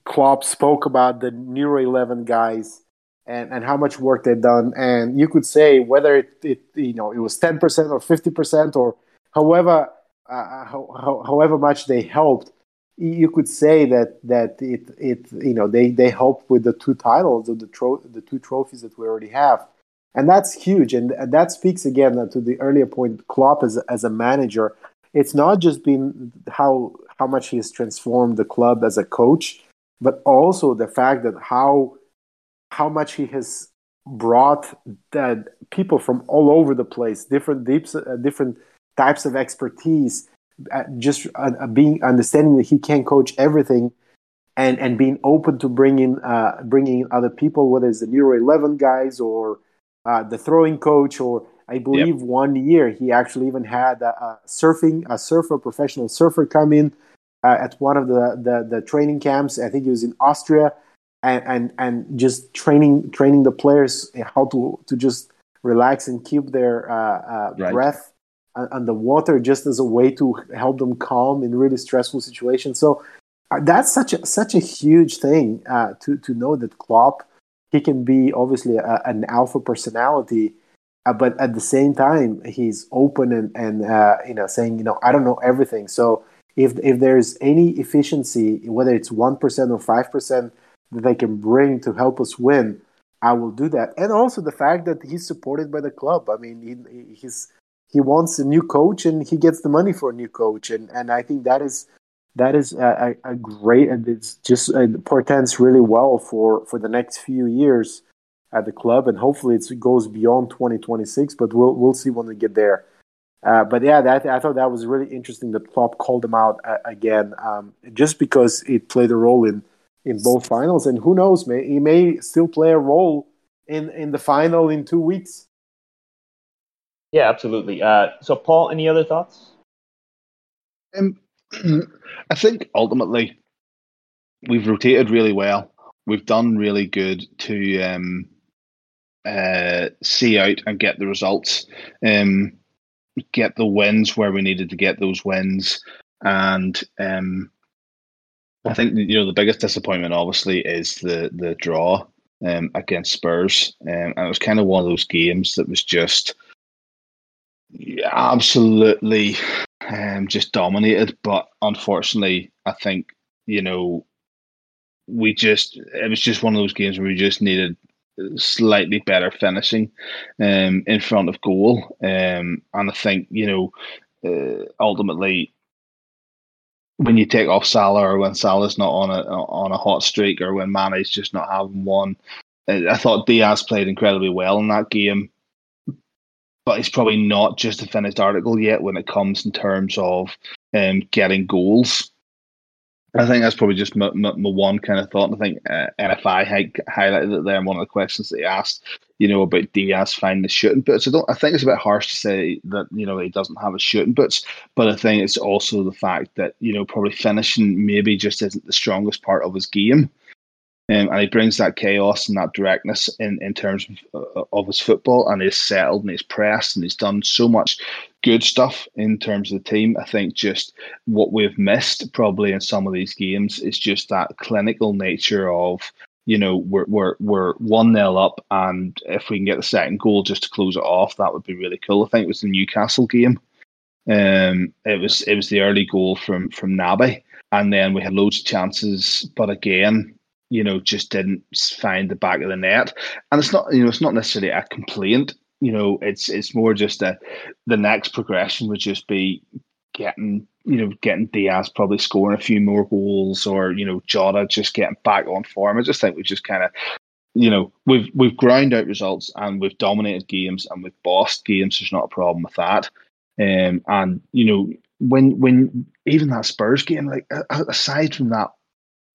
Klopp spoke about the Euro eleven guys and, and how much work they've done, and you could say whether it, it you know it was ten percent or fifty percent or however uh, ho- ho- however much they helped, you could say that that it it you know they, they helped with the two titles or the tro- the two trophies that we already have. And that's huge, and that speaks again to the earlier point. Klopp as as a manager, it's not just been how how much he has transformed the club as a coach, but also the fact that how how much he has brought the people from all over the place, different deeps, uh, different types of expertise, uh, just uh, being understanding that he can't coach everything, and and being open to bringing uh, bringing in other people, whether it's the Euro eleven guys or Uh, the throwing coach, or I believe yep. one year he actually even had a, a surfing, a surfer, professional surfer come in uh, at one of the, the, the training camps. I think he was in Austria, and and, and just training training the players how to, to just relax and keep their uh, uh, right. breath on the water, just as a way to help them calm in really stressful situations. So uh, that's such a, such a huge thing uh, to to know that Klopp, he can be obviously a, an alpha personality, uh, but at the same time he's open and and uh, you know saying you know I don't know everything. So if if there's any efficiency, whether it's one percent or five percent that they can bring to help us win, I will do that. And also the fact that he's supported by the club. I mean, he, he's he wants a new coach and he gets the money for a new coach, and and I think that is that is a, a great, and it's just it portends really well for for the next few years at the club, and hopefully it goes beyond twenty twenty-six, but we'll we'll see when we get there. Uh, but yeah, that, I thought that was really interesting that Klopp called him out uh, again, um, just because it played a role in, in both finals. And who knows, may, he may still play a role in, in the final in two weeks. Yeah, absolutely. Uh, so, Paul, any other thoughts? Um, I think ultimately we've rotated really well. We've done really good to um, uh, see out and get the results. Um, get the wins where we needed to get those wins. And um, I think, you know, the biggest disappointment obviously is the, the draw um, against Spurs. Um, and it was kind of one of those games that was just absolutely um, just dominated. But unfortunately, I think, you know, we just, it was just one of those games where we just needed slightly better finishing um, in front of goal. Um, and I think, you know, uh, ultimately, when you take off Salah, or when Salah's not on a on a hot streak, or when Mane's just not having one, I thought Diaz played incredibly well in that game. But he's probably not just a finished article yet when it comes in terms of um, getting goals. I think that's probably just my, my, my one kind of thought. I think uh, N F I had highlighted it there in one of the questions that he asked, you know, about Diaz finding the shooting boots. I don't. I think it's a bit harsh to say that, you know, he doesn't have his shooting boots, but I think it's also the fact that, you know, probably finishing maybe just isn't the strongest part of his game. Um, and he brings that chaos and that directness in, in terms of, uh, of his football, and he's settled and he's pressed and he's done so much good stuff in terms of the team. I think just what we've missed probably in some of these games is just that clinical nature of, you know, we're we're we're one nil up, and if we can get the second goal just to close it off, that would be really cool. I think it was the Newcastle game. Um, it was it was the early goal from from Naby, and then we had loads of chances, but again, you know, just didn't find the back of the net. And it's not, you know, it's not necessarily a complaint. You know, it's it's more just that the next progression would just be getting, you know, getting Diaz probably scoring a few more goals, or, you know, Jota just getting back on form. I just think we just kind of, you know, we've we've ground out results and we've dominated games and we've bossed games. There's not a problem with that. Um, and, you know, when when even that Spurs game, like aside from that,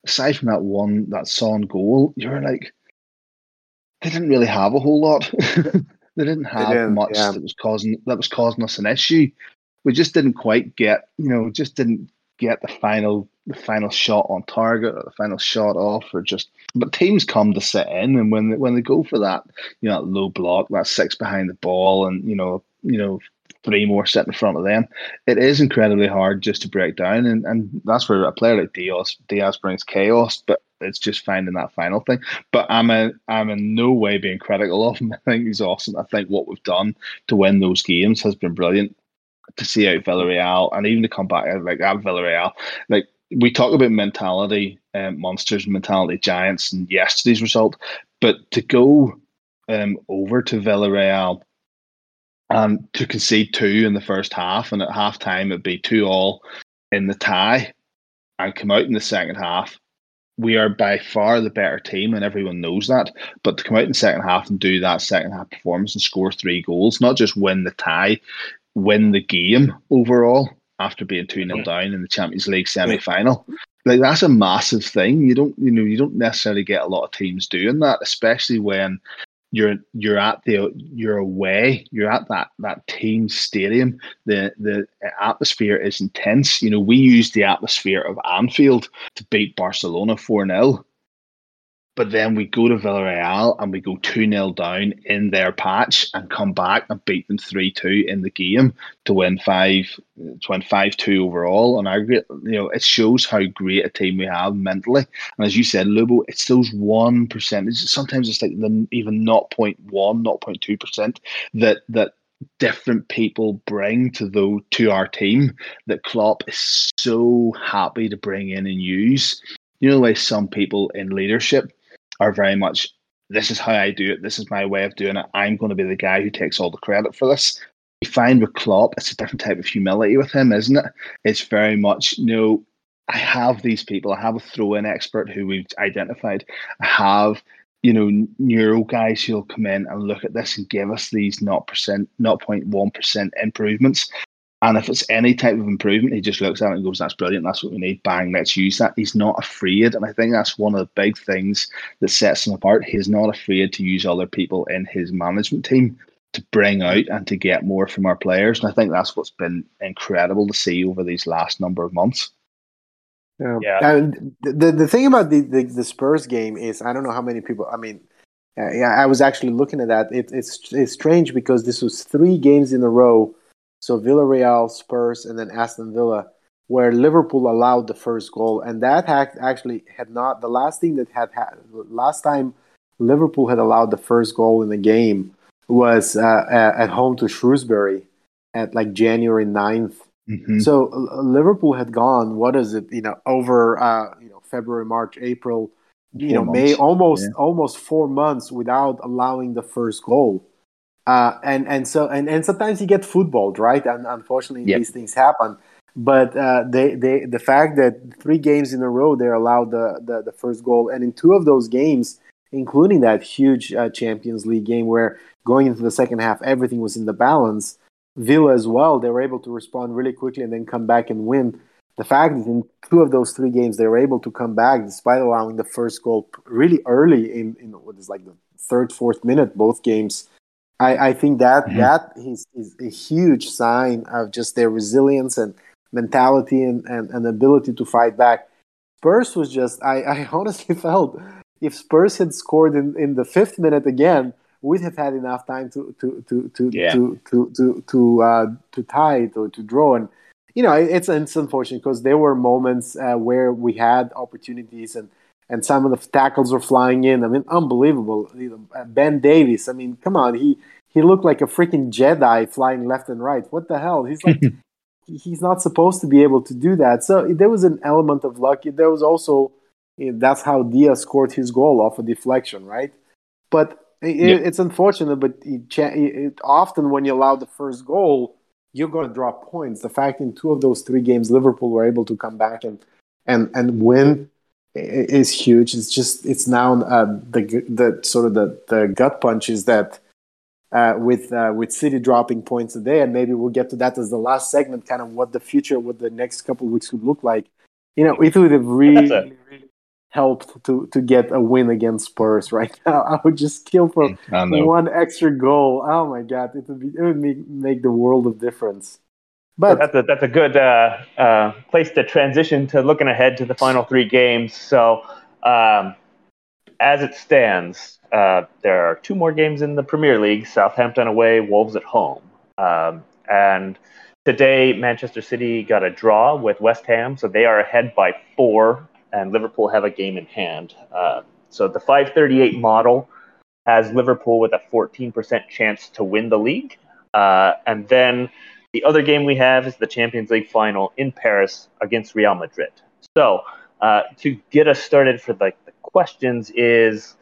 Aside from that one, that Son goal, you were like, they didn't really have a whole lot. They didn't have they didn't, much yeah. that was causing that was causing us an issue. We just didn't quite get, you know, just didn't get the final the final shot on target, or the final shot off, or just. But teams come to sit in, and when they, when they go for that, you know, that low block, that six behind the ball, and you know, you know. three more sit in front of them, it is incredibly hard just to break down, and, and that's where a player like Diaz Diaz brings chaos, but it's just finding that final thing. But I'm a, I'm in no way being critical of him. I think he's awesome. I think what we've done to win those games has been brilliant. To see out Villarreal, and even to come back like that Villarreal, like we talk about mentality um, monsters and mentality giants and yesterday's result, but to go um, over to Villarreal and to concede two in the first half, and at half time it'd be two all in the tie, and come out in the second half, we are by far the better team, and everyone knows that. But to come out in the second half and do that second half performance and score three goals, not just win the tie, win the game overall after being two nil down in the Champions League semi-final, like that's a massive thing. You don't, you know, you don't necessarily get a lot of teams doing that, especially when You're you're at the you're away. You're at that, that team stadium. The the atmosphere is intense. You know, we used the atmosphere of Anfield to beat Barcelona four nil, But then we go to Villarreal and we go two nil down in their patch and come back and beat them three two in the game to win five, to win five two overall. And I, you know, it shows how great a team we have mentally. And as you said, Lubo, it's those one percent. Sometimes it's like the, even zero point one, zero point two percent that that different people bring to the, to our team that Klopp is so happy to bring in and use. You know the way some people in leadership are very much, this is how I do it, this is my way of doing it, I'm going to be the guy who takes all the credit for this. You find with Klopp, it's a different type of humility with him, isn't it? It's very much, you know, I have these people, I have a throw-in expert who we've identified, I have, you know, neuro guys who'll come in and look at this and give us these zero point one percent improvements. And if it's any type of improvement, he just looks at it and goes, that's brilliant, that's what we need, bang, let's use that. He's not afraid, and I think that's one of the big things that sets him apart. He's not afraid to use other people in his management team to bring out and to get more from our players, and I think that's what's been incredible to see over these last number of months. Yeah, yeah. And the, the thing about the, the, the Spurs game is, I don't know how many people, I mean, I was actually looking at that. It, it's, it's strange because this was three games in a row. So Villarreal, Spurs, and then Aston Villa, where Liverpool allowed the first goal, and that had actually had not the last thing that had, had last time Liverpool had allowed the first goal in the game was uh, at home to Shrewsbury at like January ninth. Mm-hmm. So Liverpool had gone, what is it, you know, over uh, you know February, March, April, you four know months. May, almost yeah. almost four months without allowing the first goal. Uh, and and so and, and sometimes you get footballed, right? And unfortunately, yep. these things happen. But uh, they, they the fact that three games in a row they allowed the, the, the first goal, and in two of those games, including that huge uh, Champions League game where going into the second half everything was in the balance, Villa as well, they were able to respond really quickly and then come back and win. The fact that in two of those three games they were able to come back despite allowing the first goal really early in, in what is like the third, fourth minute, both games. I, I think that, mm-hmm. that is, is a huge sign of just their resilience and mentality and, and, and ability to fight back. Spurs was just, I, I honestly felt if Spurs had scored in, in the fifth minute again, we'd have had enough time to to to to yeah. to to to, to, uh, to tie it or to draw. And you know, it's, it's unfortunate because there were moments uh, where we had opportunities and. And some of the tackles were flying in. I mean, unbelievable. Ben Davies, I mean, come on. He he looked like a freaking Jedi flying left and right. What the hell? He's like, he's not supposed to be able to do that. So there was an element of luck. There was also, you know, that's how Diaz scored his goal off a deflection, right? But it, yeah. it's unfortunate, but it, it, often when you allow the first goal, you're going to drop points. The fact in two of those three games, Liverpool were able to come back and, and, and win. Is huge. It's just it's now uh, the the sort of the, the gut punch is that uh, with uh, with City dropping points today, and maybe we'll get to that as the last segment, kind of what the future, what the next couple of weeks could look like. You know, it would have really, really, really helped to to get a win against Spurs right now. I would just kill for one extra goal. Oh my god, it would be it would make, make the world of difference. But that's a, that's a good uh, uh, place to transition to looking ahead to the final three games. So um, as it stands, uh, there are two more games in the Premier League, Southampton away, Wolves at home. Um, and today, Manchester City got a draw with West Ham, so they are ahead by four, and Liverpool have a game in hand. Uh, so the five thirty-eight model has Liverpool with a fourteen percent chance to win the league. Uh, and then... the other game we have is the Champions League final in Paris against Real Madrid. So uh, to get us started for the, the questions is,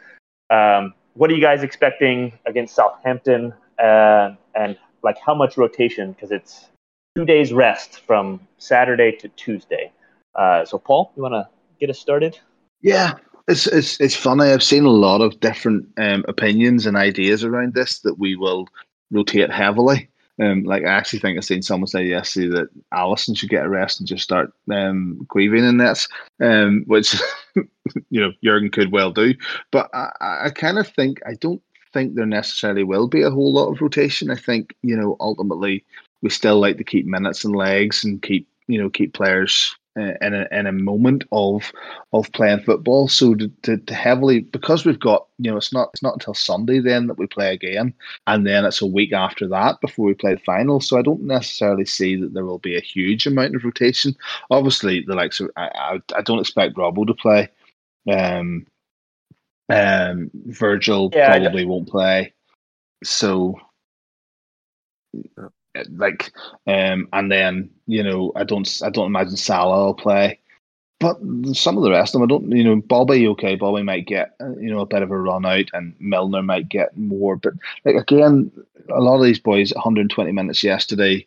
um, what are you guys expecting against Southampton? Uh, and like how much rotation? Because it's two days rest from Saturday to Tuesday. Uh, so Paul, you want to get us started? Yeah, it's, it's, it's funny. I've seen a lot of different um, opinions and ideas around this that we will rotate heavily. Um, like I actually think I seen someone say yesterday that Alisson should get a rest and just start um, grieving in nets, um, which you know Jürgen could well do. But I, I kind of think I don't think there necessarily will be a whole lot of rotation. I think you know ultimately we still like to keep minutes and legs and keep you know keep players in a, in a moment of of playing football. So to, to, to heavily, because we've got, you know, it's not it's not until Sunday then that we play again, and then it's a week after that before we play the final. So I don't necessarily see that there will be a huge amount of rotation. Obviously, the likes of, I, I, I don't expect Robbo to play. Um, um, Virgil yeah, probably won't play. So, like, um, and then, you know, I don't, I don't imagine Salah will play, but some of the rest of them, I don't, you know, Bobby, okay, Bobby might get, you know, a bit of a run out, and Milner might get more, but like, again, a lot of these boys, one hundred twenty minutes yesterday,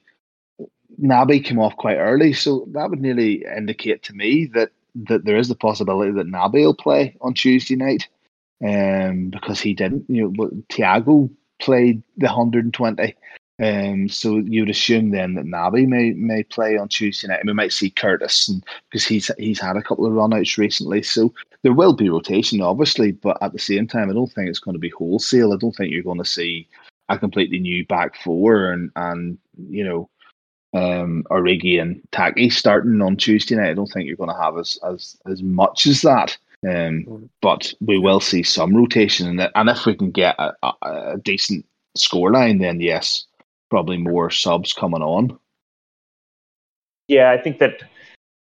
Naby came off quite early, so that would nearly indicate to me that, that there is the possibility that Naby will play on Tuesday night, um, because he didn't, you know, Thiago played the one hundred twenty. Um, so you'd assume then that Naby may may play on Tuesday night, and we might see Curtis, and, because he's he's had a couple of run-outs recently. So there will be rotation, obviously, but at the same time, I don't think it's going to be wholesale. I don't think you're going to see a completely new back four and, and you know, um, Origi and Taki starting on Tuesday night. I don't think you're going to have as as, as much as that. Um, but we will see some rotation, and, and if we can get a, a, a decent scoreline, then yes, probably more subs coming on. Yeah, I think that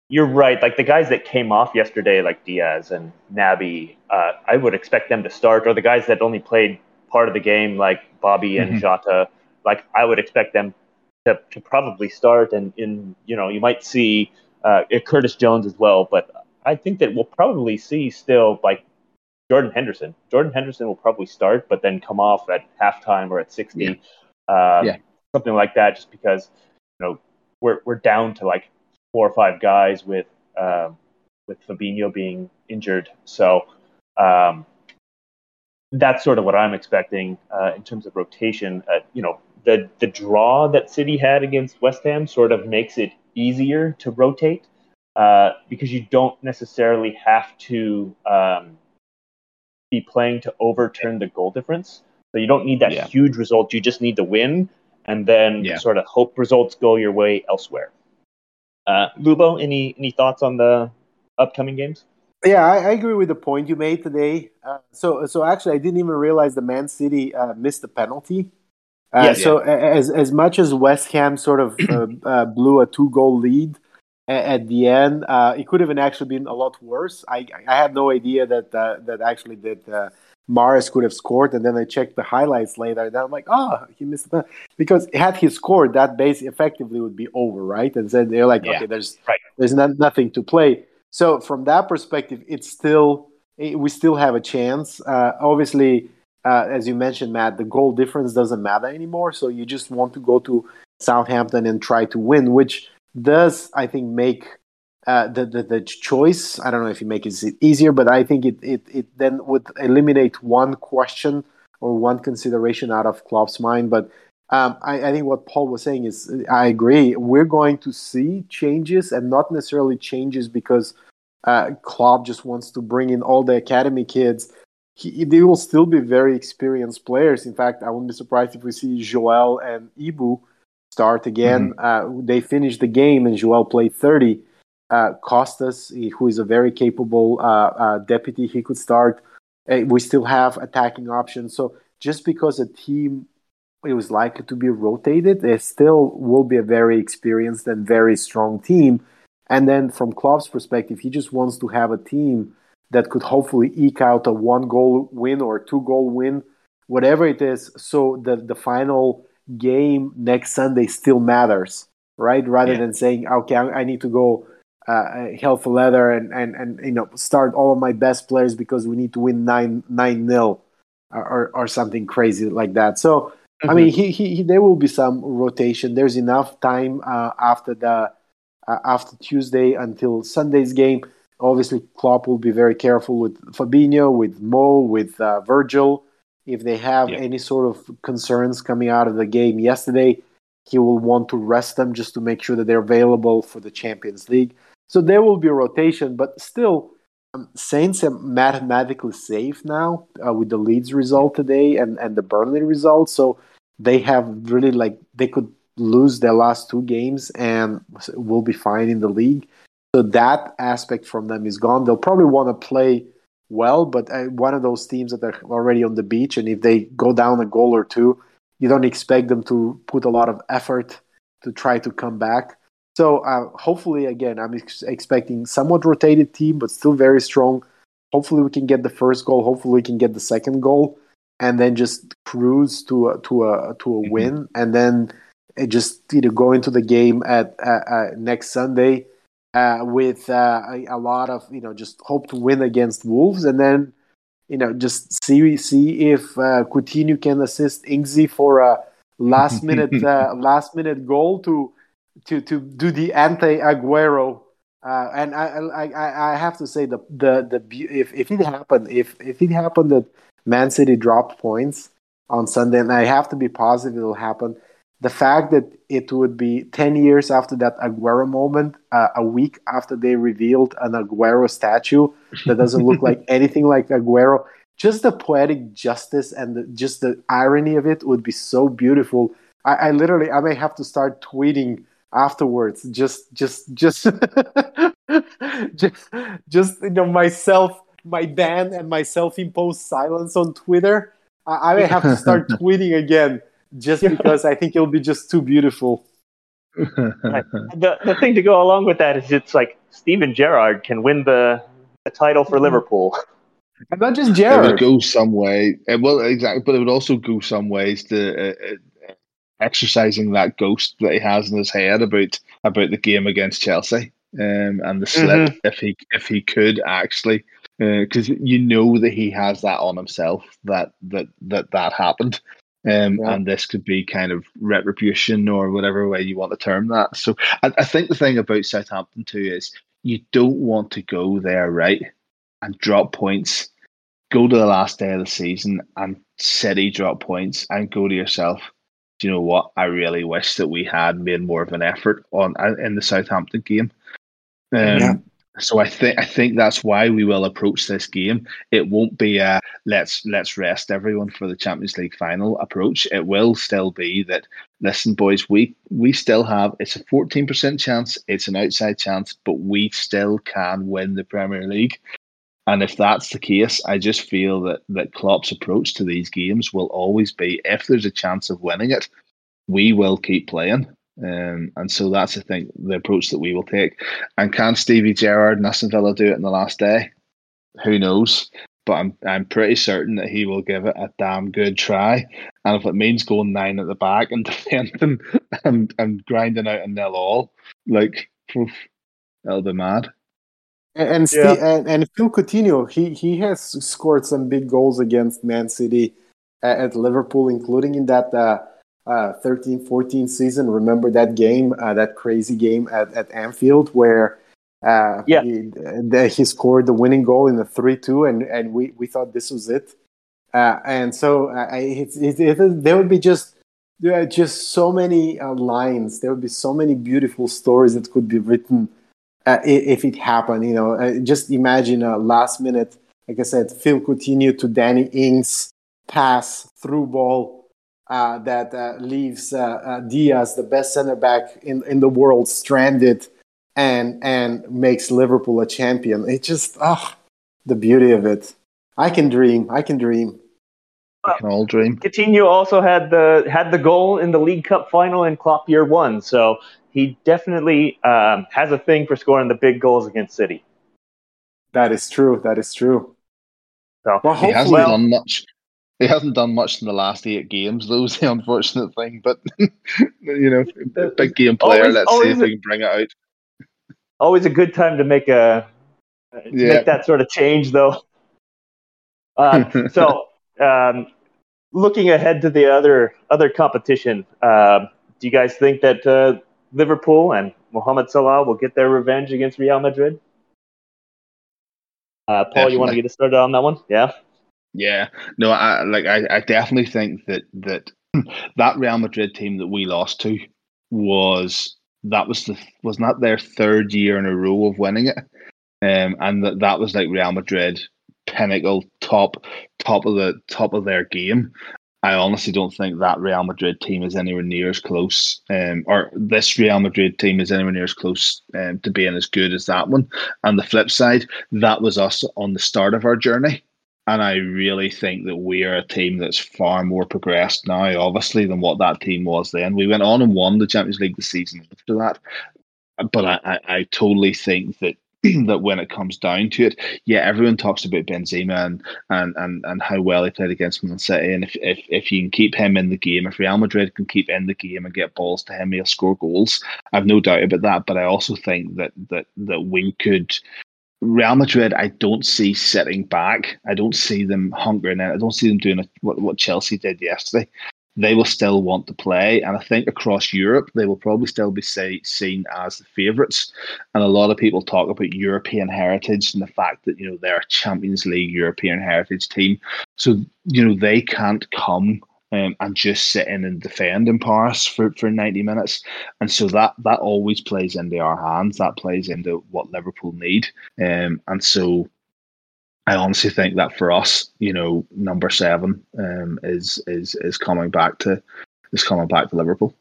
you're right. Like the guys that came off yesterday, like Diaz and Naby, uh, I would expect them to start, or the guys that only played part of the game, like Bobby and mm-hmm. Jota, like I would expect them to, to probably start. And, in you know, you might see uh, Curtis Jones as well, but I think that we'll probably see still like Jordan Henderson. Jordan Henderson will probably start, but then come off at halftime or at sixty, yeah. Uh, yeah. something like that. Just because, you know, we're we're down to like four or five guys with um, with Fabinho being injured, so um, that's sort of what I'm expecting uh, in terms of rotation. Uh, you know, the the draw that City had against West Ham sort of makes it easier to rotate. Uh, because you don't necessarily have to um, be playing to overturn the goal difference. So you don't need that yeah. huge result. You just need to win and then yeah. sort of hope results go your way elsewhere. Uh, Lubo, any, any thoughts on the upcoming games? Yeah, I, I agree with the point you made today. Uh, so so actually, I didn't even realize the Man City uh, missed the penalty. Uh, yeah, so yeah. As, as much as West Ham sort of uh, uh, blew a two-goal lead, at the end, uh, it could have actually been a lot worse. I, I had no idea that uh, that actually that uh, Mahrez could have scored, and then I checked the highlights later, and I'm like, oh, he missed the penalty. Because had he scored, that base effectively would be over, right? And then they're like, yeah. okay, there's right. there's not, nothing to play. So from that perspective, it's still it, we still have a chance. Uh, obviously, uh, as you mentioned, Matt, the goal difference doesn't matter anymore. So you just want to go to Southampton and try to win, which does, I think, make uh, the, the the choice. I don't know if you make it easier, but I think it, it, it then would eliminate one question or one consideration out of Klopp's mind. But um, I, I think what Paul was saying is, I agree, we're going to see changes, and not necessarily changes because uh, Klopp just wants to bring in all the academy kids. He, they will still be very experienced players. In fact, I wouldn't be surprised if we see Joel and Ibu start again. Mm-hmm. Uh, they finished the game, and Joel played thirty. Uh, Kostas, who is a very capable uh, uh, deputy, he could start. Uh, we still have attacking options. So just because a team it was likely to be rotated, it still will be a very experienced and very strong team. And then from Klopp's perspective, he just wants to have a team that could hopefully eke out a one-goal win or two-goal win, whatever it is, so that the final game next Sunday still matters, right? Rather yeah. than saying, okay, I, I need to go uh, hell for leather and, and, and you know start all of my best players because we need to win nine nine nil or or something crazy like that. So mm-hmm. I mean, he, he he there will be some rotation. There's enough time uh, after the uh, after Tuesday until Sunday's game. Obviously, Klopp will be very careful with Fabinho, with Mo, with uh, Virgil. If they have yeah. any sort of concerns coming out of the game yesterday, he will want to rest them just to make sure that they're available for the Champions League. So there will be a rotation, but still, um, Saints are mathematically safe now uh, with the Leeds result today and, and the Burnley result. So they have really, like, they could lose their last two games and will be fine in the league. So that aspect from them is gone. They'll probably want to play well, but one of those teams that are already on the beach, and if they go down a goal or two, you don't expect them to put a lot of effort to try to come back. So uh, hopefully, again, I'm ex- expecting somewhat rotated team, but still very strong. Hopefully we can get the first goal. Hopefully we can get the second goal, and then just cruise to a, to a to a mm-hmm. win, and then it just you know go into the game at uh, uh, next Sunday uh, with uh, a, a lot of you know just hope to win against Wolves, and then you know just see see if uh, Coutinho can assist Ingsy for a last minute uh, last minute goal to to to do the anti Aguero. Uh, and I, I I have to say the the the if if it happened if if it happened that Man City dropped points on Sunday, and I have to be positive it'll happen. The fact that it would be ten years after that Aguero moment, uh, a week after they revealed an Aguero statue that doesn't look like anything like Aguero, just the poetic justice and the, just the irony of it would be so beautiful. I, I literally I may have to start tweeting afterwards, just, just, just, just, just, you know, myself, my ban and my self-imposed silence on Twitter. I, I may have to start tweeting again, just because I think it'll be just too beautiful. Right. The the thing to go along with that is it's like Steven Gerrard can win the, the title for Liverpool. And not just Gerrard. It would go some way. Well, exactly, but it would also go some ways to. Uh, exercising that ghost that he has in his head about about the game against Chelsea um, and the slip, mm-hmm. if he if he could actually, because uh, you know that he has that on himself that that that that happened, um, yeah. and this could be kind of retribution or whatever way you want to term that. So I, I think the thing about Southampton too is you don't want to go there right and drop points, go to the last day of the season and City drop points and go to yourself. You know what? I really wish that we had made more of an effort on in the Southampton game. Um, yeah. So I think I think that's why we will approach this game. It won't be a let's let's rest everyone for the Champions League final approach. It will still be that. Listen, boys, we we still have. It's a fourteen percent chance. It's an outside chance, but we still can win the Premier League. And if that's the case, I just feel that, that Klopp's approach to these games will always be, if there's a chance of winning it, we will keep playing. Um, and so that's, I think, the approach that we will take. And can Stevie Gerrard and Aston Villa do it in the last day? Who knows? But I'm I'm pretty certain that he will give it a damn good try. And if it means going nine at the back and defending and, and grinding out a nil all, like, oof, that'll be mad. And Steve, yeah. and, and Phil Coutinho, he, he has scored some big goals against Man City at, at Liverpool, including in that uh, uh, thirteen fourteen season. Remember that game, uh, that crazy game at, at Anfield where uh, yeah. he, the, he scored the winning goal in the three two, and, and we, we thought this was it. Uh, and so uh, it, it, it, there would be just uh, just so many uh, lines. There would be so many beautiful stories that could be written Uh, if it happened, you know, uh, just imagine a last minute, like I said, Phil Coutinho to Danny Ings pass through ball uh, that uh, leaves uh, uh, Diaz, the best center back in, in the world, stranded, and and makes Liverpool a champion. It just, ah, oh, the beauty of it. I can dream. I can dream. We can all dream. Coutinho also had the had the goal in the League Cup final in Klopp year one, so. He definitely um, has a thing for scoring the big goals against City. That is true. That is true. So, well, he hasn't well, done much. He hasn't done much in the last eight games. That was the unfortunate thing. But you know, big game player. Always, let's see if we can bring it out. Always a good time to make a to yeah. make that sort of change, though. Uh, so, um, looking ahead to the other other competition, uh, do you guys think that? Uh, Liverpool and Mohamed Salah will get their revenge against Real Madrid. Uh, Paul, definitely. You want to get us started on that one? Yeah, yeah. No, I like. I, I definitely think that that that Real Madrid team that we lost to was that was the was not their third year in a row of winning it, um, and that that was like Real Madrid pinnacle, top top of the top of their game. I honestly don't think that Real Madrid team is anywhere near as close, um, or this Real Madrid team is anywhere near as close um, to being as good as that one. And the flip side, that was us on the start of our journey. And I really think that we are a team that's far more progressed now, obviously, than what that team was then. We went on and won the Champions League the season after that. But I, I, I totally think that that when it comes down to it, yeah, everyone talks about Benzema and and, and, and how well he played against Man City. And if, if, if you can keep him in the game, if Real Madrid can keep in the game and get balls to him, he'll score goals. I've no doubt about that. But I also think that that, that we could... Real Madrid, I don't see sitting back. I don't see them hunkering in. I don't see them doing a, what, what Chelsea did yesterday. They will still want to play. And I think across Europe, they will probably still be say, seen as the favourites. And a lot of people talk about European heritage and the fact that, you know, they're a Champions League European heritage team. So, you know, they can't come Um, and just sit in and defend in Paris for, for ninety minutes. And so that that always plays into our hands. That plays into what Liverpool need. Um, and so I honestly think that for us, you know, number seven um, is is is coming back to is coming back to Liverpool.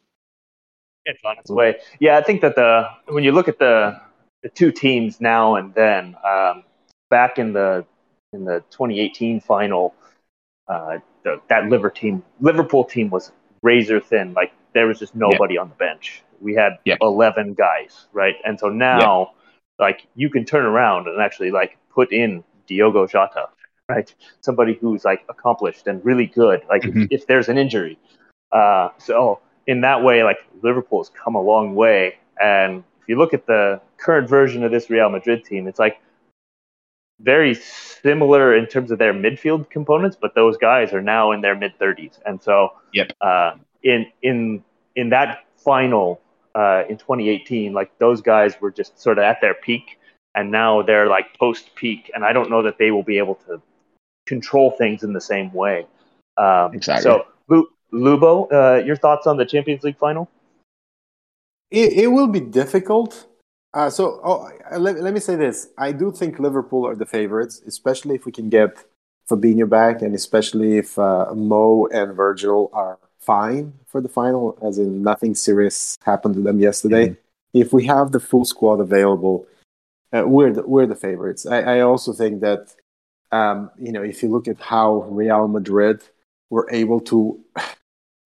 It's on its way. Yeah, I think that the when you look at the the two teams now and then, um, back in the in the twenty eighteen final, uh, The, that Liverpool team, Liverpool team was razor thin. Like there was just nobody yeah. on the bench. We had yeah. eleven guys, right? And so now, yeah. like you can turn around and actually like put in Diogo Jota, right? Somebody who's like accomplished and really good. Like mm-hmm. if, if there's an injury, uh, so in that way, like Liverpool's come a long way. And if you look at the current version of this Real Madrid team, it's like very similar in terms of their midfield components, but those guys are now in their mid thirties, and so yep. uh, in in in that final uh, in twenty eighteen, like those guys were just sort of at their peak, and now they're like post peak, and I don't know that they will be able to control things in the same way. Um, exactly. So, Lu- Lubo, uh, your thoughts on the Champions League final? It it will be difficult. Uh, so oh, let, let me say this. I do think Liverpool are the favorites, especially if we can get Fabinho back and especially if uh, Mo and Virgil are fine for the final, as in nothing serious happened to them yesterday. Mm-hmm. If we have the full squad available, uh, we're, the, we're the favorites. I, I also think that, um, you know, if you look at how Real Madrid were able to...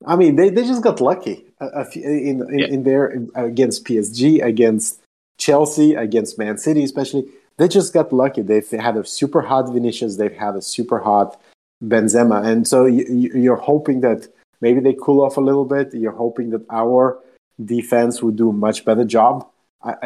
I mean, they, they just got lucky uh, in, in, yeah. in there in, against P S G, against... Chelsea, against Man City especially, they just got lucky. They've had a super hot Vinicius, they've had a super hot Benzema. And so you, you're hoping that maybe they cool off a little bit. You're hoping that our defense would do a much better job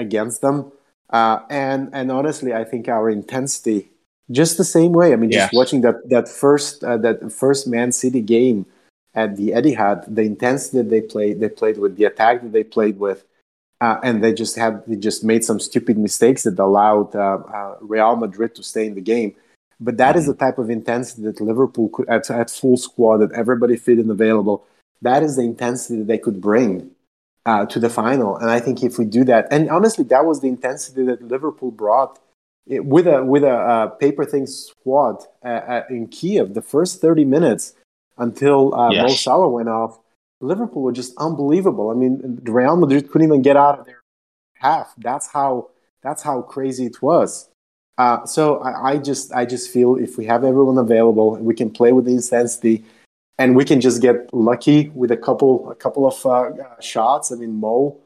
against them. Uh, and and honestly, I think our intensity, just the same way. I mean, yeah. just watching that that first uh, that first Man City game at the Etihad, the intensity that they played, they played with, the attack that they played with, Uh, and they just had they just made some stupid mistakes that allowed uh, uh, Real Madrid to stay in the game. But that mm-hmm. is the type of intensity that Liverpool could, at, at full squad, that everybody fit and available, that is the intensity that they could bring uh, to the final. And I think if we do that, and honestly, that was the intensity that Liverpool brought it, with a with a uh, paper-thin squad uh, uh, in Kiev. The first thirty minutes until uh, yes. Mo Salah went off, Liverpool were just unbelievable. I mean, Real Madrid couldn't even get out of their half. That's how that's how crazy it was. Uh, so I, I just I just feel if we have everyone available, we can play with the intensity, and we can just get lucky with a couple a couple of uh, shots. I mean, Mo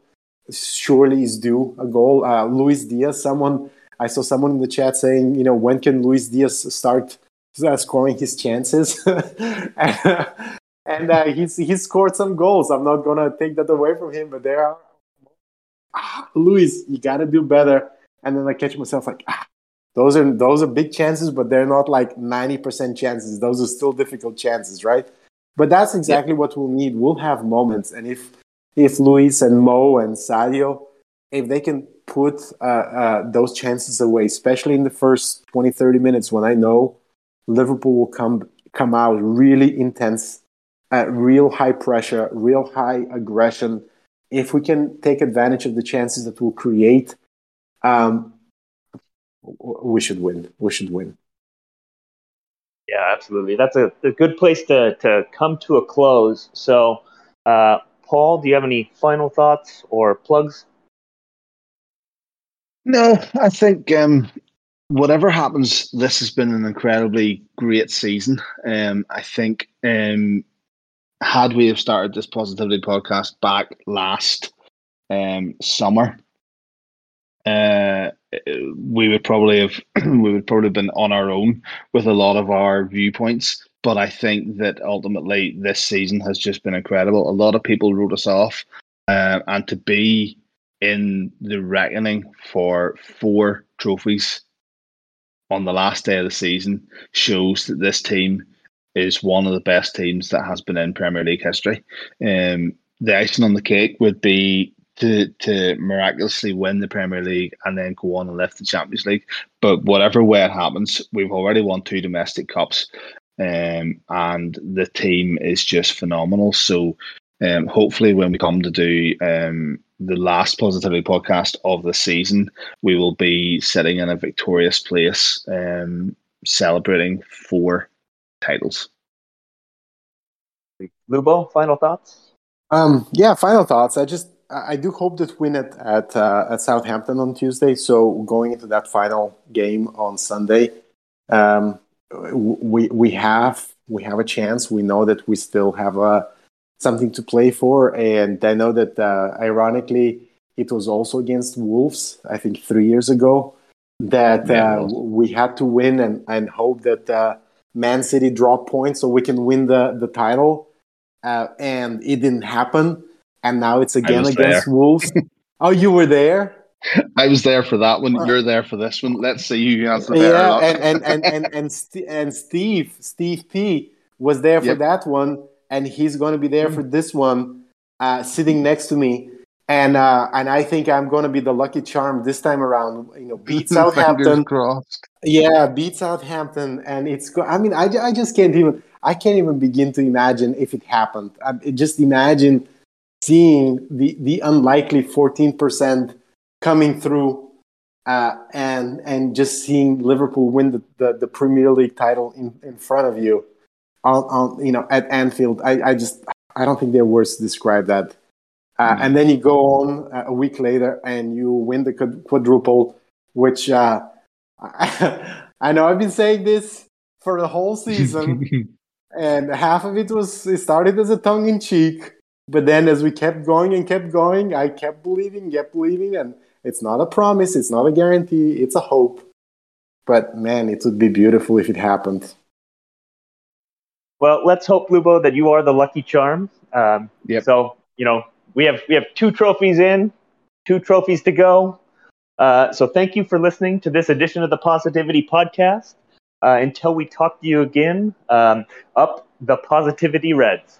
surely is due a goal. Uh, Luis Diaz, someone I saw someone in the chat saying, you know, when can Luis Diaz start uh, scoring his chances? and, And uh, he's he scored some goals. I'm not gonna take that away from him, but there are ah, Luis, you gotta do better. And then I catch myself like, ah, those are those are big chances, but they're not like ninety percent chances. Those are still difficult chances, right? But that's exactly yeah. what we'll need. We'll have moments, and if if Luis and Mo and Sadio, if they can put uh, uh, those chances away, especially in the first twenty, thirty minutes, when I know Liverpool will come come out really intense. Uh, real high pressure, real high aggression. If we can take advantage of the chances that we'll create, um, we should win. We should win. Yeah, absolutely. That's a, a good place to, to come to a close. So, uh, Paul, do you have any final thoughts or plugs? No, I think um, whatever happens, this has been an incredibly great season. Um, I think um, had we have started this Positivity podcast back last um, summer, uh, we would probably have we would probably have been on our own with a lot of our viewpoints. But I think that ultimately this season has just been incredible. A lot of people wrote us off, uh, and to be in the reckoning for four trophies on the last day of the season shows that this team is one of the best teams that has been in Premier League history. Um, the icing on the cake would be to to miraculously win the Premier League and then go on and lift the Champions League. But whatever way it happens, we've already won two domestic cups, um, and the team is just phenomenal. So um, hopefully when we come to do... Um, the last Positivity podcast of the season, we will be sitting in a victorious place, um, celebrating four titles. Lubo, final thoughts? Um, yeah, final thoughts. I just, I do hope that win at at, uh, at Southampton on Tuesday. So going into that final game on Sunday, um, we we have we have a chance. We know that we still have a. something to play for, and I know that uh, ironically it was also against Wolves, I think three years ago, that uh, we had to win and, and hope that uh, Man City drop points so we can win the, the title, uh, and it didn't happen, and now it's again against there. Wolves. Oh, you were there? I was there for that one. You're there for this one. Let's see who has the better luck. Yeah, and, and, and, and, and, St- and Steve, Steve P was there for yep. that one. And he's going to be there for this one, uh, sitting next to me, and uh, and I think I'm going to be the lucky charm this time around. You know, beat Southampton. Yeah, beat Southampton, and it's. Go- I mean, I, I just can't even. I can't even begin to imagine if it happened. I, just imagine seeing the, the unlikely fourteen percent coming through, uh, and and just seeing Liverpool win the, the, the Premier League title in, in front of you. I'll, I'll, you know, at Anfield, I, I just, I don't think there are words to describe that. Uh, and then you go on uh, a week later and you win the quadruple, which uh, I know I've been saying this for the whole season, and half of it was it started as a tongue in cheek, but then as we kept going and kept going, I kept believing, kept believing, and it's not a promise, it's not a guarantee, it's a hope. But man, it would be beautiful if it happened. Well, let's hope, Lubo, that you are the lucky charm. Um, yep. So, you know, we have we have two trophies in, two trophies to go. Uh, so thank you for listening to this edition of the Positivity Podcast. Uh, until we talk to you again, um, up the Positivity Reds.